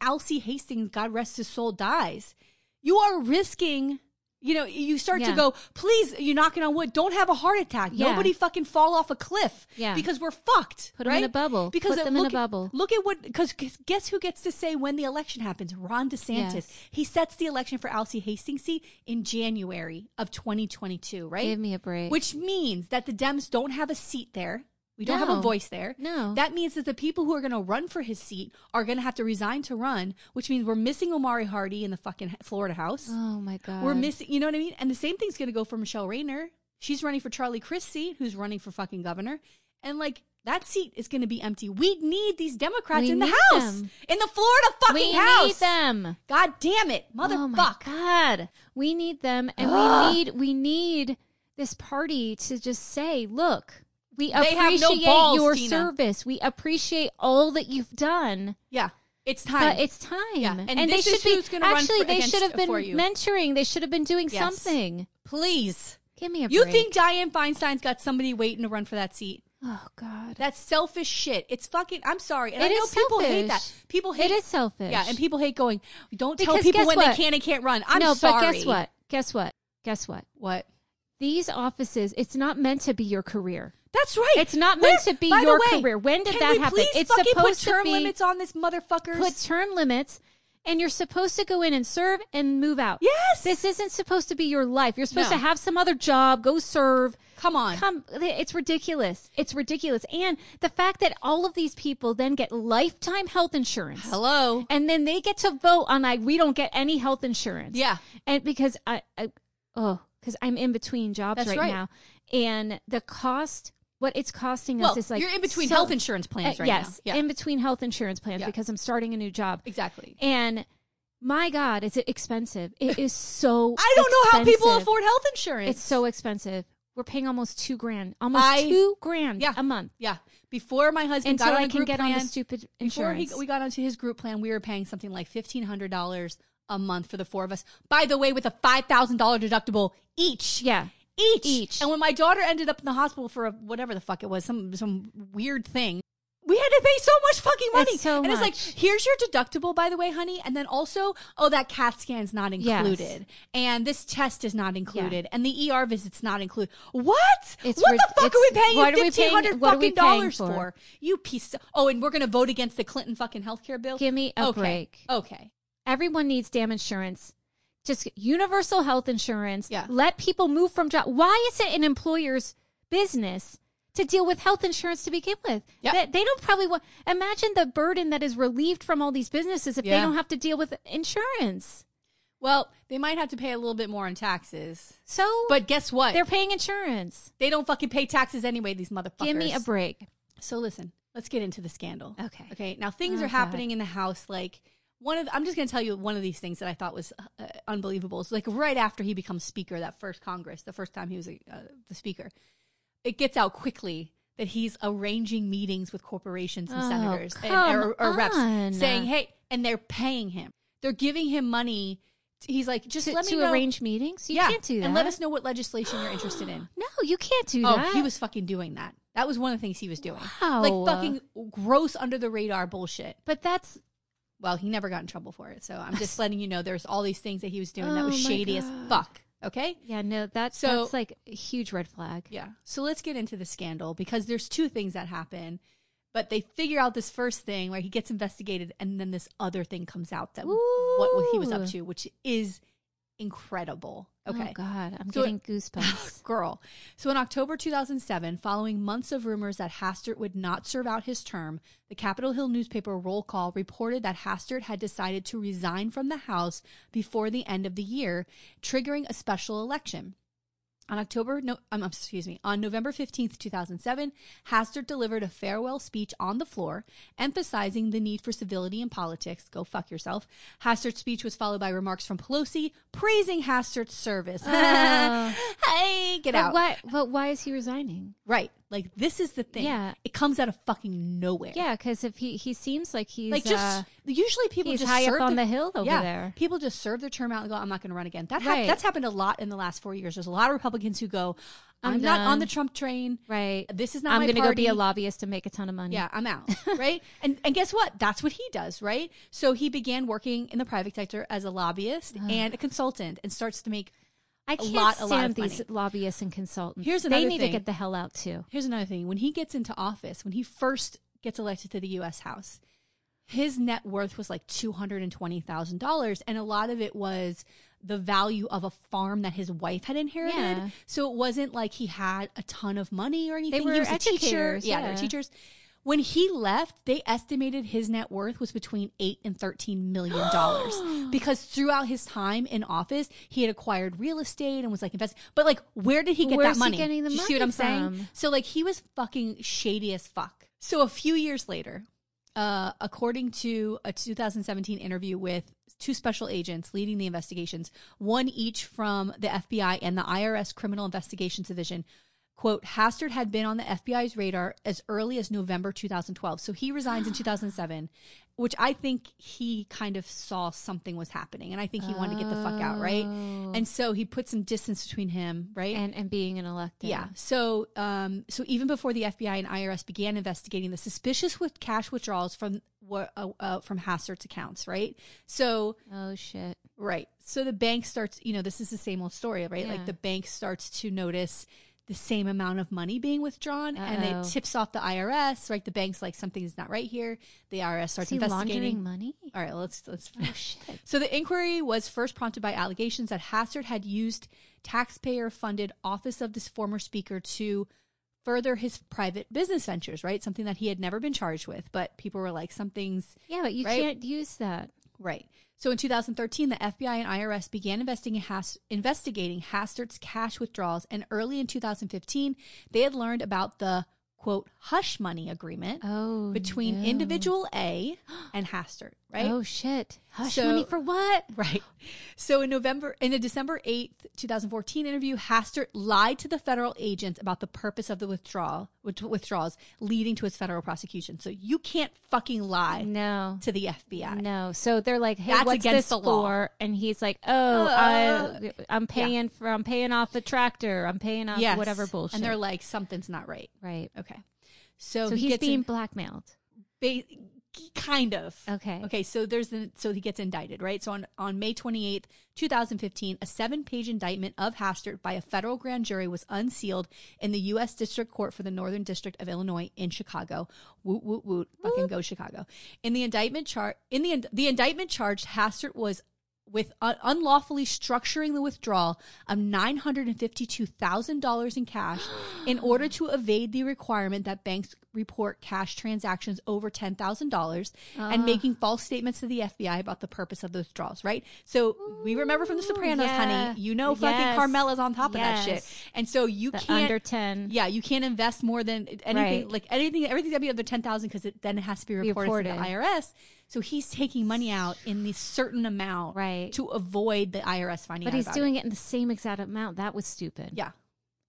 Alcee Hastings, God rest his soul, dies, you are risking, you start to go, please, you're knocking on wood, don't have a heart attack. Yeah. Nobody fucking fall off a cliff because we're fucked. Put them in a bubble. Look at what, because guess who gets to say when the election happens? Ron DeSantis. Yes. He sets the election for Alcee Hastings seat in January of 2022, right? Give me a break. Which means that the Dems don't have a seat there. We don't have a voice there. No. That means that the people who are going to run for his seat are going to have to resign to run, which means we're missing Omari Hardy in the fucking Florida House. Oh, my God. We're missing, you know what I mean? And the same thing's going to go for Michelle Rayner. She's running for Charlie Crist's seat, who's running for fucking governor. And, like, that seat is going to be empty. We need these Democrats in the House. In the Florida fucking House. We need them. God damn it. Motherfuck. Oh, my God. We need them. And we need this party to just say, look. We appreciate your service. We appreciate all that you've done. Yeah. It's time. But it's time. Yeah. And this is who's going to run for you. Actually, they should have been mentoring. They should have been doing something. Please. Give me a break. You think Dianne Feinstein's got somebody waiting to run for that seat? Oh, God. That's selfish shit. It's fucking, I'm sorry. And I know people hate that. People hate it. It is selfish. Yeah, and people hate going, don't tell people when they can and can't run. I'm sorry. No, but guess what? Guess what? Guess what? What? These offices, it's not meant to be your career. That's right. It's not meant to be your career. When did that happen? It's supposed to be. Put term limits on this motherfuckers. Put term limits. and you're supposed to go in and serve and move out. Yes. This isn't supposed to be your life. You're supposed to have some other job, go serve. Come on. It's ridiculous. It's ridiculous. And the fact that all of these people then get lifetime health insurance. Hello. And then they get to vote on, like, we don't get any health insurance. Yeah. And because because I'm in between jobs now. And the cost, what it's costing us is like... you're in between health insurance plans now. Yes, in between health insurance plans because I'm starting a new job. Exactly. And my God, is it expensive. It is so I don't know how people afford health insurance. It's so expensive. We're paying almost $2,000. Almost $2,000 a month. Yeah. Before my husband got on a group plan... Until I can get on the stupid insurance. Before we got onto his group plan, we were paying something like $1,500 a month for the four of us. By the way, with a $5,000 deductible each. Yeah. Each. And when my daughter ended up in the hospital for whatever the fuck it was, some weird thing, we had to pay so much fucking money. It's like, here's your deductible, by the way, honey. And then also, that CAT scan's not included. Yes. And this test is not included. Yeah. And the ER visit's not included. What? What the fuck are we paying $1,500 fucking dollars for? You piece of... Oh, and we're going to vote against the Clinton fucking healthcare bill? Give me a break. Okay. Everyone needs damn insurance. Just universal health insurance. Yeah. Let people move from job. Why is it an employer's business to deal with health insurance to begin with? Yep. They don't probably want... Imagine the burden that is relieved from all these businesses if they don't have to deal with insurance. Well, they might have to pay a little bit more on taxes. But guess what? They're paying insurance. They don't fucking pay taxes anyway, these motherfuckers. Give me a break. So listen, let's get into the scandal. Okay. Okay, now things are happening in the house like... I'm just going to tell you one of these things that I thought was unbelievable. It's like right after he becomes speaker, that first Congress, the first time he was the speaker, it gets out quickly that he's arranging meetings with corporations and senators or reps saying, hey, and they're paying him. They're giving him money. He's like, let me know. Arrange meetings? You can't do that. And let us know what legislation you're interested in. No, you can't do that. Oh, he was fucking doing that. That was one of the things he was doing. Wow. Like fucking gross under the radar bullshit. But that's... Well, he never got in trouble for it. So I'm just letting you know there's all these things that he was doing that was shady as fuck. Okay? Yeah, no, that's like a huge red flag. Yeah. So let's get into the scandal because there's two things that happen. But they figure out this first thing where he gets investigated and then this other thing comes out that what he was up to, which is incredible. Okay. Oh, God. I'm getting goosebumps. Girl. So in October 2007, following months of rumors that Hastert would not serve out his term, the Capitol Hill newspaper Roll Call reported that Hastert had decided to resign from the House before the end of the year, triggering a special election. On November 15th, 2007, Hastert delivered a farewell speech on the floor, emphasizing the need for civility in politics. Go fuck yourself. Hastert's speech was followed by remarks from Pelosi praising Hastert's service. Hey, get out. But why is he resigning? Right. Like, this is the thing. Yeah. It comes out of fucking nowhere. Yeah, because if he seems like he's... Like, usually people just high up on the hill over there. People just serve their term out and go, I'm not going to run again. That's happened a lot in the last 4 years. There's a lot of Republicans who go, I'm not on the Trump train. Right. This is not my party. I'm going to go be a lobbyist and make a ton of money. Yeah, I'm out. Right? And guess what? That's what he does, right? So he began working in the private sector as a lobbyist and a consultant and starts to make... I can't stand these lobbyists and consultants. Here's another thing. They need to get the hell out, too. Here's another thing. When he gets into office, when he first gets elected to the U.S. House, his net worth was like $220,000, and a lot of it was the value of a farm that his wife had inherited. Yeah. So it wasn't like he had a ton of money or anything. They were educators. Yeah, they were teachers. When he left, they estimated his net worth was between $8 and $13 million because throughout his time in office, he had acquired real estate and was like investing. But like, where did he get that money? Where's he getting the money from? Do you see what I'm saying? So like, he was fucking shady as fuck. So a few years later, according to a 2017 interview with two special agents leading the investigations, one each from the FBI and the IRS Criminal Investigations Division, quote, Hastert had been on the FBI's radar as early as November 2012. So he resigns in 2007, which I think he kind of saw something was happening. And I think he wanted to get the fuck out, right? And so he put some distance between him, right? And being an elected. Yeah. So so even before the FBI and IRS began investigating the suspicious with cash withdrawals from Hastert's accounts, right? So. Oh, shit. Right. So the bank starts, this is the same old story, right? Yeah. Like the bank starts to notice the same amount of money being withdrawn, and it tips off the IRS, right? The bank's like, something is not right here. The IRS starts investigating. Laundering money? All right, let's finish. Oh, shit. So the inquiry was first prompted by allegations that Hastert had used taxpayer-funded office of this former speaker to further his private business ventures, right? Something that he had never been charged with, but people were like, something's... Yeah, but you can't use that. Right. So in 2013, the FBI and IRS began investigating Hastert's cash withdrawals. And early in 2015, they had learned about the, quote, hush money agreement between individual A and Hastert, right? Oh, shit. Hush money for what? Right. So in a December 8th, 2014 interview, Hastert lied to the federal agents about the purpose of the withdrawals, leading to his federal prosecution. So you can't fucking lie to the FBI. No. So they're like, hey, that's what's this for? And he's like, I'm paying off the tractor. I'm paying off whatever bullshit. And they're like, something's not right. Right. Okay. So he's being blackmailed. Kind of. Okay. So so he gets indicted, right? So on May 28th, 2015, a 7-page indictment of Hastert by a federal grand jury was unsealed in the U.S. District Court for the Northern District of Illinois in Chicago. Woot woot woot! Fucking go Chicago! In the indictment indictment charged Hastert was with unlawfully structuring the withdrawal of $952,000 in cash in order to evade the requirement that banks report cash transactions over $10,000 and making false statements to the FBI about the purpose of the withdrawals, right? So we remember from The Sopranos, honey, fucking Carmela's on top of that shit. And so you can't... Under 10. Yeah, you can't invest more than anything, everything that'd be under $10,000 because then it has to be reported to the IRS. So he's taking money out in the certain amount to avoid the IRS finding out. But he's doing it in the same exact amount. That was stupid. Yeah.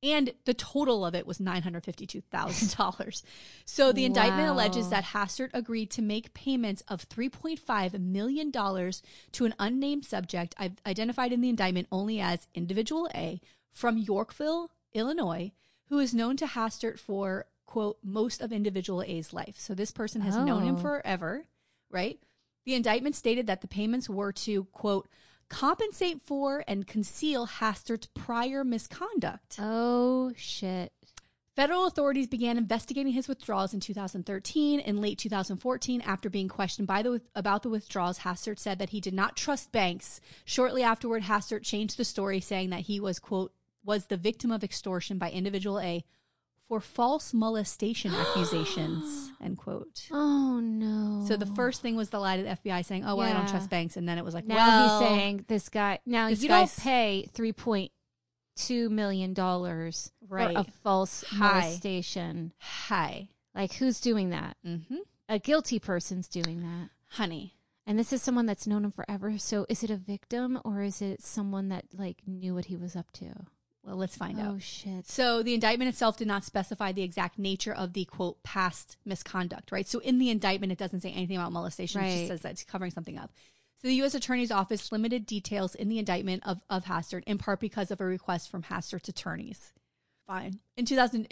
And the total of it was $952,000. So the indictment alleges that Hastert agreed to make payments of $3.5 million to an unnamed subject identified in the indictment only as Individual A from Yorkville, Illinois, who is known to Hastert for, quote, most of Individual A's life. So this person has known him forever, right? The indictment stated that the payments were to, quote, compensate for and conceal Hastert's prior misconduct. Oh, shit. Federal authorities began investigating his withdrawals in 2013 and late 2014. After being questioned about the withdrawals, Hastert said that he did not trust banks. Shortly afterward, Hastert changed the story, saying that he was, quote, was the victim of extortion by Individual A for false molestation accusations, end quote. Oh, no. So the first thing was the lie to the FBI saying, oh, well, I don't trust banks. And then it was like, he's saying this guy. Now, you don't pay $3.2 million for a false molestation. Like, who's doing that? Mm-hmm. A guilty person's doing that. Honey. And this is someone that's known him forever. So is it a victim or is it someone that, like, knew what he was up to? Well, let's find out. Oh, shit. So the indictment itself did not specify the exact nature of the, quote, past misconduct, right? So in the indictment, it doesn't say anything about molestation. Right. It just says that it's covering something up. So the U.S. Attorney's Office limited details in the indictment of Hastert, in part because of a request from Hastert's attorneys. Fine. In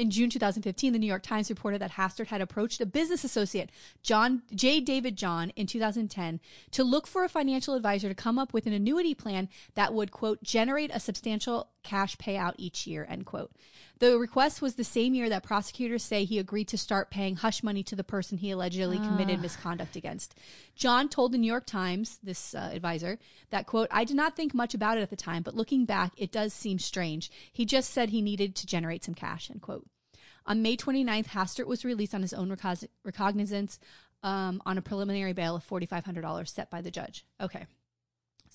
June 2015, the New York Times reported that Hastert had approached a business associate, David John, in 2010 to look for a financial advisor to come up with an annuity plan that would, quote, generate a substantial cash payout each year, end quote. The request was the same year that prosecutors say he agreed to start paying hush money to the person he allegedly committed misconduct against. John told the New York Times, this advisor, that, quote, I did not think much about it at the time, but looking back, it does seem strange. He just said he needed to generate some cash, end quote. On May 29th, Hastert was released on his own recognizance on a preliminary bail of $4,500 set by the judge. Okay.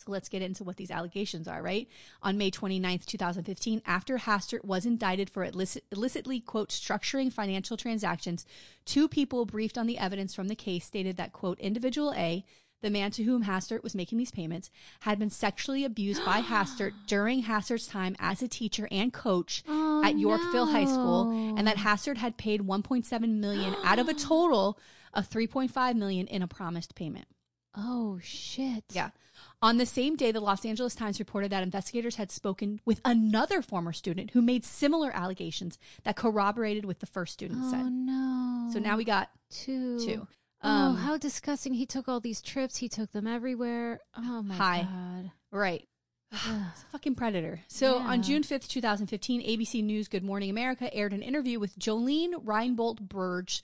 So let's get into what these allegations are, right? On May 29th, 2015, after Hastert was indicted for illicitly, quote, structuring financial transactions, two people briefed on the evidence from the case stated that, quote, Individual A, the man to whom Hastert was making these payments, had been sexually abused by Hastert during Hastert's time as a teacher and coach at Yorkville High School, and that Hastert had paid $1.7 million out of a total of $3.5 million in a promised payment. Oh, shit. Yeah. On the same day, the Los Angeles Times reported that investigators had spoken with another former student who made similar allegations that corroborated with the first student's said. Oh, no. So now we got two. How disgusting. He took all these trips. He took them everywhere. Oh, my God. Right. He's a fucking predator. So on June 5th, 2015, ABC News Good Morning America aired an interview with Jolene Reinboldt Burge,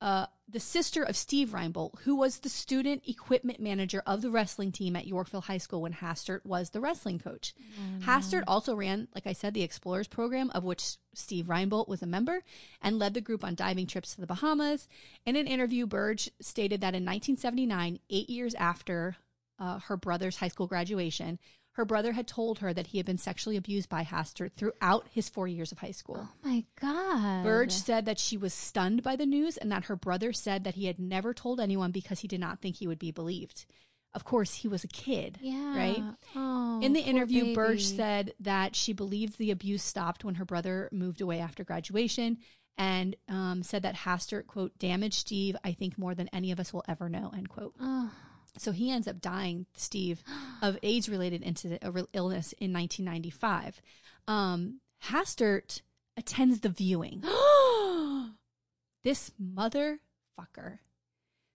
the sister of Steve Reinboldt, who was the student equipment manager of the wrestling team at Yorkville High School when Hastert was the wrestling coach. Mm-hmm. Hastert also ran, like I said, the Explorers program, of which Steve Reinboldt was a member, and led the group on diving trips to the Bahamas. In an interview, Burge stated that in 1979, 8 years after her brother's high school graduation, her brother had told her that he had been sexually abused by Hastert throughout his 4 years of high school. Oh, my God. Burge said that she was stunned by the news and that her brother said that he had never told anyone because he did not think he would be believed. Of course, he was a kid, right? Oh, in the interview, baby. Burge said that she believed the abuse stopped when her brother moved away after graduation, and said that Hastert, quote, damaged Steve, I think, more than any of us will ever know, end quote. Oh. So he ends up dying, Steve, of AIDS-related illness in 1995. Hastert attends the viewing. This motherfucker.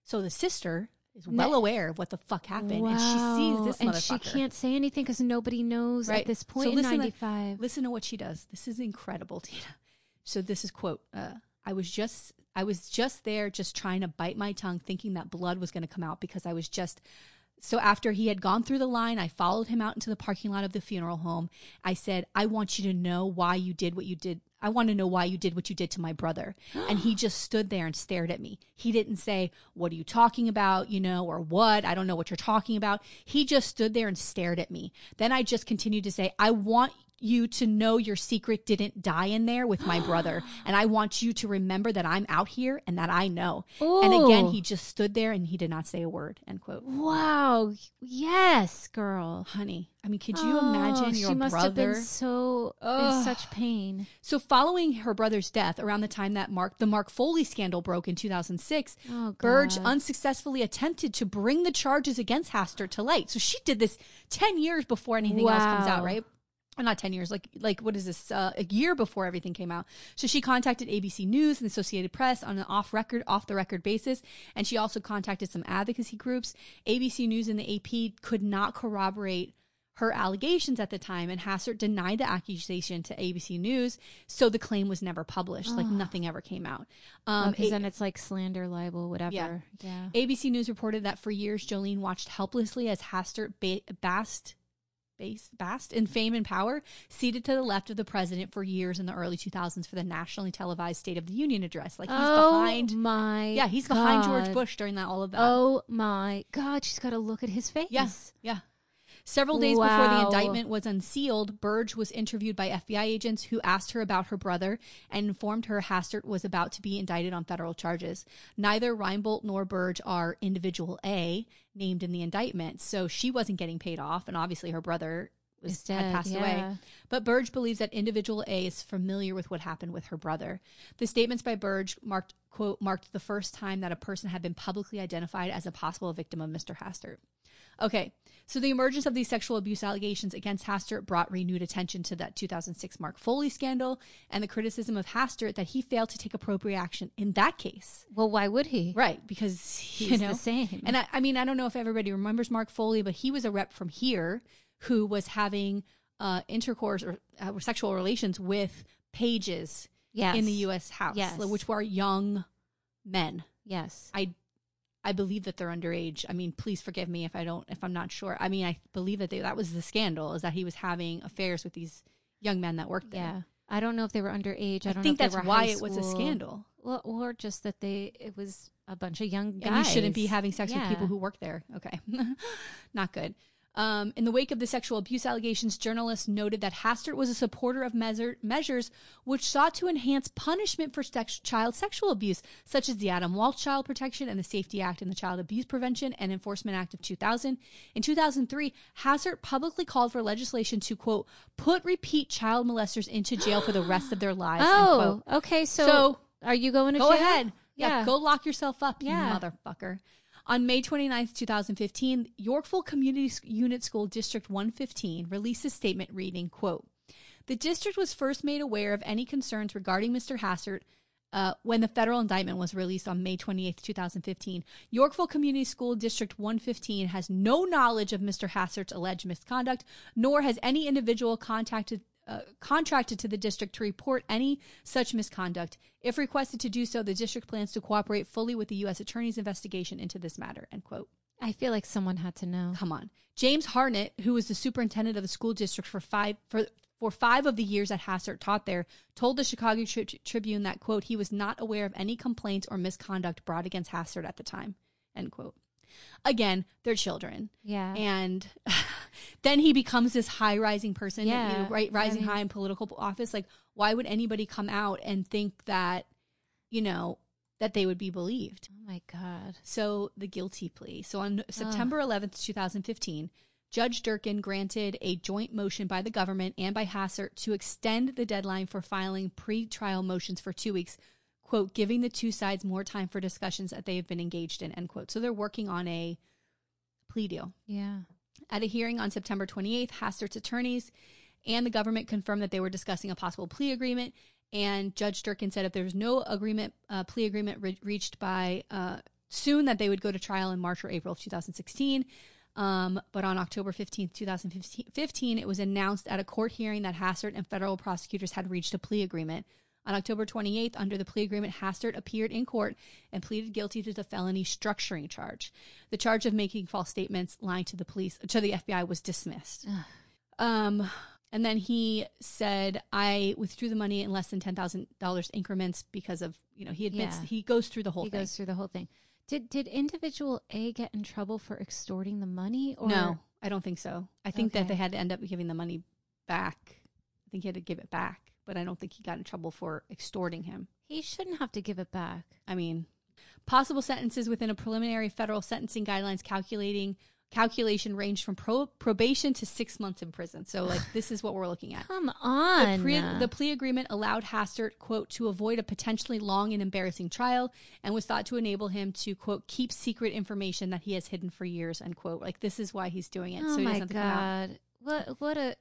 So the sister is well aware of what the fuck happened, and she sees this motherfucker. And she can't say anything because nobody knows at this point in 95. Listen to what she does. This is incredible, Tina. So this is, quote, I was just there, just trying to bite my tongue, thinking that blood was going to come out because I was just... So after he had gone through the line, I followed him out into the parking lot of the funeral home. I said, I want you to know why you did what you did. I want to know why you did what you did to my brother. And he just stood there and stared at me. He didn't say, what are you talking about, you know, or what? I don't know what you're talking about. He just stood there and stared at me. Then I just continued to say, I want you to know your secret didn't die in there with my brother. And I want you to remember that I'm out here and that I know. Ooh. And again, he just stood there and he did not say a word, end quote. Wow. Yes, girl. Honey. I mean, could you imagine your brother? She must have been so in such pain. So following her brother's death, around the time that the Mark Foley scandal broke in 2006, Burge unsuccessfully attempted to bring the charges against Hastert to light. So she did this 10 years before anything else comes out, right? Not 10 years, like what is this, a year before everything came out. So she contacted ABC News and Associated Press on an off the record basis. And she also contacted some advocacy groups. ABC News and the AP could not corroborate her allegations at the time. And Hastert denied the accusation to ABC News. So the claim was never published. Like nothing ever came out. Because then it's like slander, libel, whatever. Yeah. ABC News reported that for years, Jolene watched helplessly as Hastert basked in fame and power, seated to the left of the president for years in the early 2000s for the nationally televised State of the Union address. Like he's behind my he's God. Behind George Bush during that all of that. Oh my God, she's got to look at his face. Yeah. Several days before the indictment was unsealed, Burge was interviewed by FBI agents who asked her about her brother and informed her Hastert was about to be indicted on federal charges. Neither Reinboldt nor Burge are individual A named in the indictment, so she wasn't getting paid off, and obviously her brother had passed away. But Burge believes that individual A is familiar with what happened with her brother. The statements by Burge marked the first time that a person had been publicly identified as a possible victim of Mr. Hastert. Okay, so the emergence of these sexual abuse allegations against Hastert brought renewed attention to that 2006 Mark Foley scandal and the criticism of Hastert that he failed to take appropriate action in that case. Well, why would he? Right, because he's the same. And I mean, I don't know if everybody remembers Mark Foley, but he was a rep from here who was having intercourse or sexual relations with pages in the U.S. House, which were young men. Yes. I believe that they're underage. I mean, please forgive me if I'm not sure. I mean, I believe that that was the scandal, is that he was having affairs with these young men that worked there. Yeah. I don't know if they were underage. I don't think know if that's they were why high school. It was a scandal. Well, or just that it was a bunch of young guys. And you shouldn't be having sex with people who work there. Okay. Not good. In the wake of the sexual abuse allegations, journalists noted that Hastert was a supporter of measures which sought to enhance punishment for child sexual abuse, such as the Adam Walsh Child Protection and the Safety Act and the Child Abuse Prevention and Enforcement Act of 2000. In 2003, Hastert publicly called for legislation to, quote, put repeat child molesters into jail for the rest of their lives, unquote. Oh, okay. So are you going to jail? Go ahead. Yeah. Go lock yourself up, you motherfucker. On May 29th, 2015, Yorkville Community Unit School District 115 released a statement reading, quote, the district was first made aware of any concerns regarding Mr. Hastert When the federal indictment was released on May 28th, 2015, Yorkville Community School District 115 has no knowledge of Mr. Hastert's alleged misconduct, nor has any individual contracted to the district to report any such misconduct. If requested to do so, the district plans to cooperate fully with the U.S. Attorney's investigation into this matter, end quote. I feel like someone had to know. Come on. James Harnett, who was the superintendent of the school district for five of the years that Hastert taught there, told the Chicago Tribune that, quote, he was not aware of any complaints or misconduct brought against Hastert at the time, end quote. Again, they're children. Yeah. And then he becomes this high-rising person, yeah, and, you know, right, rising high in political office. Like, why would anybody come out and think that, you know, that they would be believed? Oh, my God. So the guilty plea. So on September 11th, 2015... Judge Durkin granted a joint motion by the government and by Hastert to extend the deadline for filing pretrial motions for 2 weeks, quote, giving the two sides more time for discussions that they have been engaged in, end quote. So they're working on a plea deal. Yeah. At a hearing on September 28th, Hastert's attorneys and the government confirmed that they were discussing a possible plea agreement. And Judge Durkin said if there was no agreement, plea agreement reached by soon, that they would go to trial in March or April of 2016. But on October 15th, 2015, it was announced at a court hearing that Hastert and federal prosecutors had reached a plea agreement. On October 28th, under the plea agreement, Hastert appeared in court and pleaded guilty to the felony structuring charge. The charge of making false statements, lying to the police, to the FBI, was dismissed. And then he said, I withdrew the money in less than $10,000 increments because of, you know, he admits, he goes through the whole thing. He goes through the whole thing. Did individual A get in trouble for extorting the money? Or? No, I don't think so. I think that they had to end up giving the money back. I think he had to give it back, but I don't think he got in trouble for extorting him. He shouldn't have to give it back. I mean, possible sentences within a preliminary federal sentencing guidelines calculation ranged from probation to 6 months in prison. So, like, this is what we're looking at. Come on. The plea agreement allowed Hastert, quote, to avoid a potentially long and embarrassing trial, and was thought to enable him to, quote, keep secret information that he has hidden for years, end quote. Like, this is why he's doing it. Oh, so he doesn't come out. What a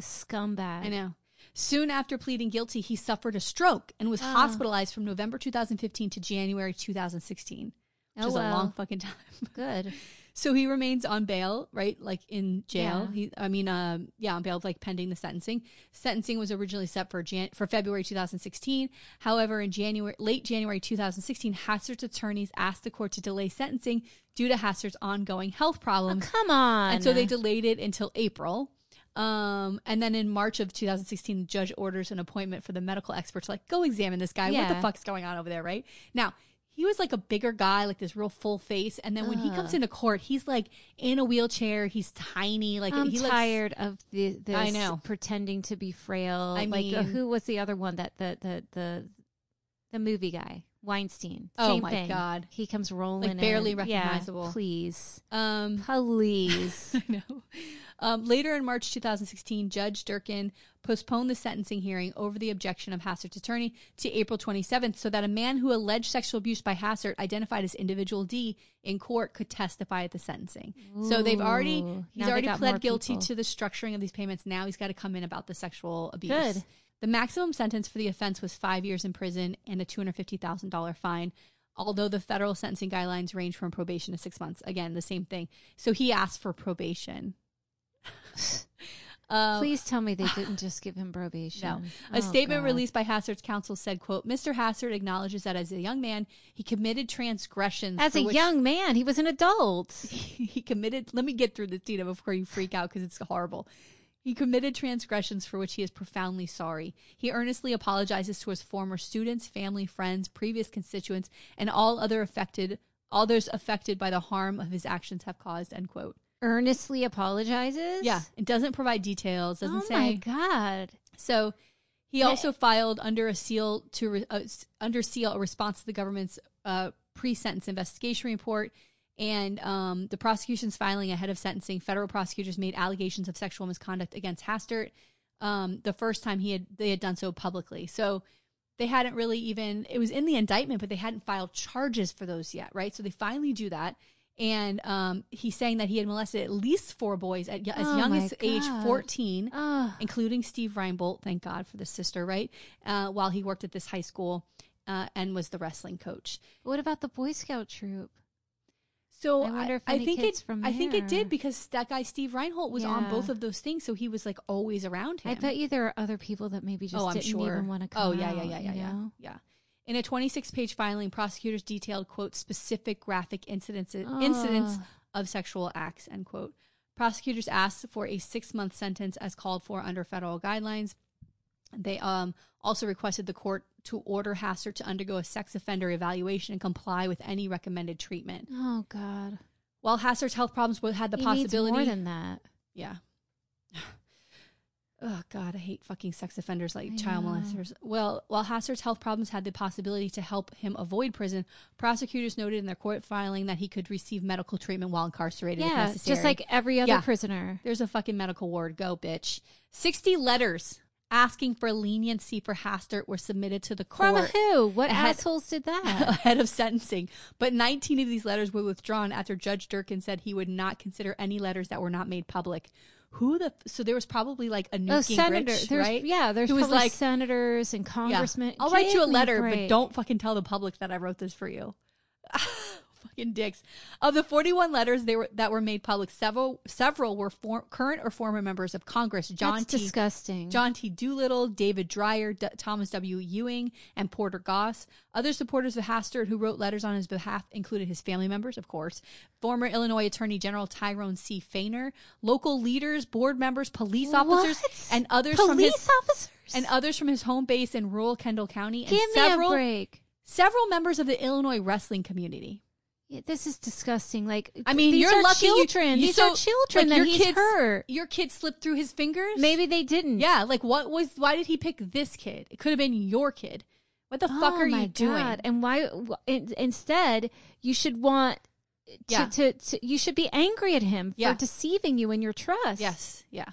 scumbag. I know. Soon after pleading guilty, he suffered a stroke and was hospitalized from November 2015 to January 2016, which is a long fucking time. Good. So he remains on bail, right? Like in jail. Yeah. On bail, like pending the sentencing. Sentencing was originally set for February 2016. However, in late January 2016, Hastert's attorneys asked the court to delay sentencing due to Hastert's ongoing health problems. Oh, come on. And so they delayed it until April. And then in March of 2016, the judge orders an appointment for the medical expert to, like, go examine this guy. Yeah. What the fuck's going on over there, right? Now, he was like a bigger guy, like this real full face. And then when he comes into court, he's like in a wheelchair. He's tiny. Like, I'm tired of this I know. Pretending to be frail. I mean, who was the other one that the movie guy? Weinstein. Oh, same my thing. God. He comes rolling in. Like, barely recognizable. Yeah, please. Please. I know. Later in March 2016, Judge Durkin postponed the sentencing hearing over the objection of Hastert's attorney to April 27th so that a man who alleged sexual abuse by Hastert, identified as Individual D, in court could testify at the sentencing. Ooh, so he's already pled guilty to the structuring of these payments. Now he's got to come in about the sexual abuse. Good. The maximum sentence for the offense was 5 years in prison and a $250,000 fine, although the federal sentencing guidelines range from probation to 6 months. Again, the same thing. So he asked for probation. Please tell me they didn't just give him probation. No. A statement released by Hastert's counsel said, quote, Mr. Hastert acknowledges that as a young man, he committed transgressions. Young man, he was an adult. He committed. Let me get through this, Tina, before you freak out, because it's horrible. He committed transgressions for which he is profoundly sorry. He earnestly apologizes to his former students, family, friends, previous constituents, and all others affected by the harm of his actions have caused, end quote. Earnestly apologizes? Yeah. It doesn't provide details. Doesn't say. Oh, my God. So he also filed under seal a response to the government's pre-sentence investigation report. And the prosecution's filing ahead of sentencing, federal prosecutors made allegations of sexual misconduct against Hastert the first time they had done so publicly. So they hadn't really it was in the indictment, but they hadn't filed charges for those yet, right? So they finally do that. And he's saying that he had molested at least four boys as young as age 14, including Steve Reinboldt, thank God for the sister, right? While he worked at this high school. and was the wrestling coach. What about the Boy Scout troop? So I think it did because that guy Steve Reinboldt was on both of those things, so he was like always around him. I bet you there are other people that maybe just didn't even want to come. Oh yeah, yeah. In a 26-page filing, prosecutors detailed quote specific graphic incidents of sexual acts end quote. Prosecutors asked for a 6-month sentence as called for under federal guidelines. They also requested the court to order Hastert to undergo a sex offender evaluation and comply with any recommended treatment. Oh, God. While Hastert's health problems had the possibility... He needs more than that. Yeah. Oh, God, I hate fucking sex offenders like child molesters. Well, while Hastert's health problems had the possibility to help him avoid prison, prosecutors noted in their court filing that he could receive medical treatment while incarcerated if necessary. Yeah, just like every other prisoner. There's a fucking medical ward. Go, bitch. 60 letters asking for leniency for Hastert were submitted to the court. From who? What assholes did that? Ahead of sentencing. But 19 of these letters were withdrawn after Judge Durkin said he would not consider any letters that were not made public. So there was probably like a Newt Gingrich, right? Yeah, there's probably like senators and congressmen. Yeah. I'll write you a letter, but don't fucking tell the public that I wrote this for you. Fucking dicks. Of the 41 letters that were made public, several were current or former members of Congress. John T. Doolittle, David Dreyer, Thomas W. Ewing, and Porter Goss. Other supporters of Hastert who wrote letters on his behalf included his family members, of course, former Illinois Attorney General Tyrone C. Fainer, local leaders, board members, police officers, and others from his home base in rural Kendall County, and several members of the Illinois wrestling community. Yeah, this is disgusting. Like, I mean, you're lucky. These are children that he's hurt. Your kid slipped through his fingers. Maybe they didn't. Yeah. Like, why did he pick this kid? It could have been your kid. What the fuck are you doing? God. And why? Instead, you should you should be angry at him for deceiving you in your trust. Yes. Yeah.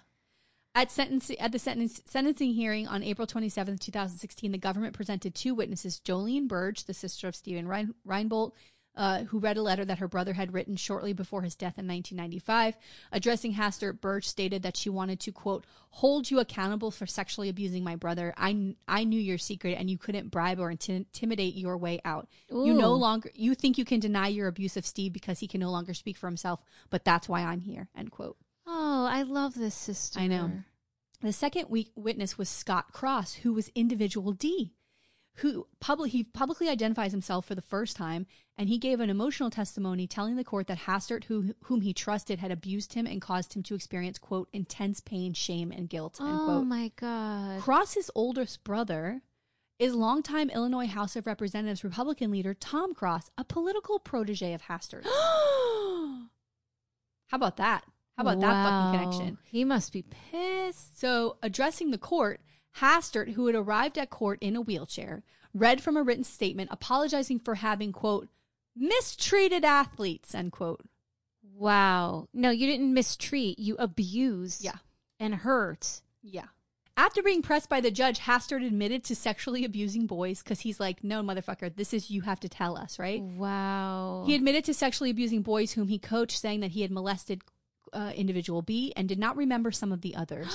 At the sentencing hearing on April 27th, 2016, the government presented two witnesses, Jolene Burge, the sister of Stephen Reinboldt, who read a letter that her brother had written shortly before his death in 1995. Addressing Hastert, Burge stated that she wanted to, quote, hold you accountable for sexually abusing my brother. I knew your secret and you couldn't bribe or intimidate your way out. Ooh. You think you can deny your abuse of Steve because he can no longer speak for himself, but that's why I'm here, end quote. Oh, I love this sister. I know. The second witness was Scott Cross, who was Individual D. He publicly identifies himself for the first time, and he gave an emotional testimony telling the court that Hastert, whom he trusted, had abused him and caused him to experience, quote, intense pain, shame, and guilt, end quote. Oh, my God. Cross's oldest brother is longtime Illinois House of Representatives Republican leader Tom Cross, a political protege of Hastert. How about that? How about that fucking connection? He must be pissed. So, addressing the court, Hastert, who had arrived at court in a wheelchair, read from a written statement apologizing for having, quote, mistreated athletes, end quote. Wow. No, you didn't mistreat. You abused and hurt. Yeah. After being pressed by the judge, Hastert admitted to sexually abusing boys because he's like, no, motherfucker, this is you have to tell us, right? Wow. He admitted to sexually abusing boys whom he coached, saying that he had molested Individual B and did not remember some of the others.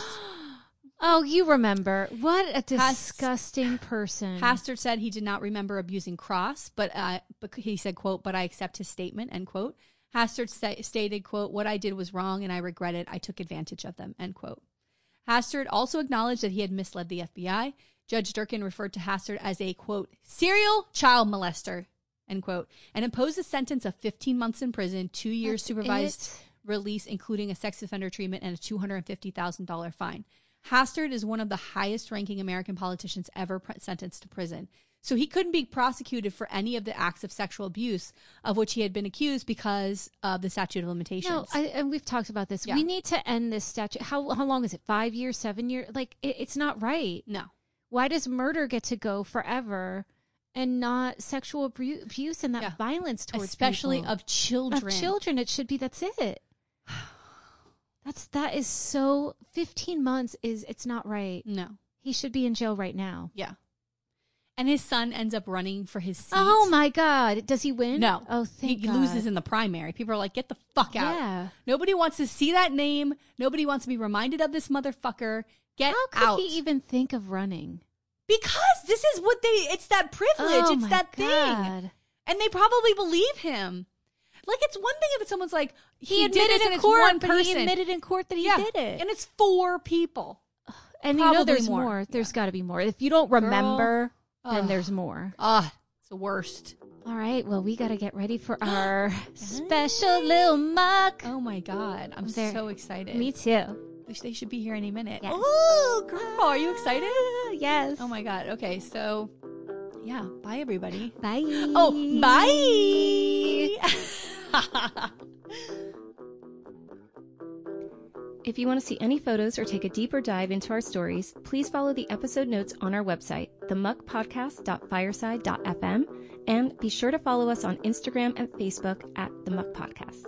Oh, you remember. What a disgusting person. Hastert said he did not remember abusing Cross, but he said, quote, but I accept his statement, end quote. Hastert stated, quote, what I did was wrong and I regret it. I took advantage of them, end quote. Hastert also acknowledged that he had misled the FBI. Judge Durkin referred to Hastert as a, quote, serial child molester, end quote, and imposed a sentence of 15 months in prison, 2 years supervised release, including a sex offender treatment and a $250,000 fine. Hastert is one of the highest-ranking American politicians ever sentenced to prison. So he couldn't be prosecuted for any of the acts of sexual abuse of which he had been accused because of the statute of limitations. No, and we've talked about this. Yeah. We need to end this statute. How long is it? 5 years? 7 years? Like, it's not right. No. Why does murder get to go forever and not sexual abuse and that violence towards people? Especially of children. Of children. It should be. That's it. That is so 15 months it's not right. No. He should be in jail right now. Yeah. And his son ends up running for his seat. Oh my God. Does he win? No. Oh, thank God. He loses in the primary. People are like, get the fuck out. Yeah. Nobody wants to see that name. Nobody wants to be reminded of this motherfucker. Get out. How could he even think of running? Because this is what it's that privilege. Oh, it's that God thing. And they probably believe him. Like, it's one thing if someone's like, he admitted did it in court, one person. But he admitted in court that he did it. And it's 4 people. And probably you know there's more. There's got to be more. If you don't remember, then there's more. It's the worst. All right. Well, we got to get ready for our special little mug. Oh, my God. I'm so excited. Me too. They should be here any minute. Yes. Oh, girl. Are you excited? Yes. Oh, my God. Okay. So, yeah. Bye, everybody. Bye. Oh, bye. If you want to see any photos or take a deeper dive into our stories, please follow the episode notes on our website, themuckpodcast.fireside.fm, and be sure to follow us on Instagram and Facebook at The Muck Podcast.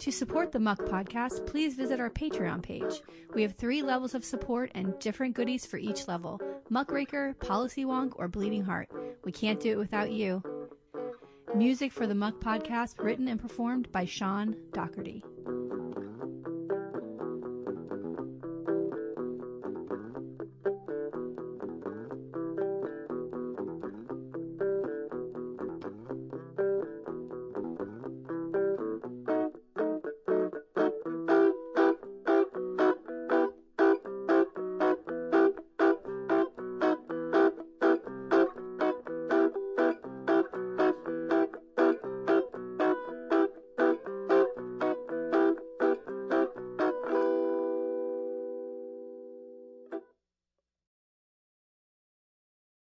To support The Muck Podcast, please visit our Patreon page. We have 3 levels of support and different goodies for each level: Muckraker, Policy Wonk, or Bleeding Heart. We can't do it without you. Music for The Muck Podcast written and performed by Sean Dockerty.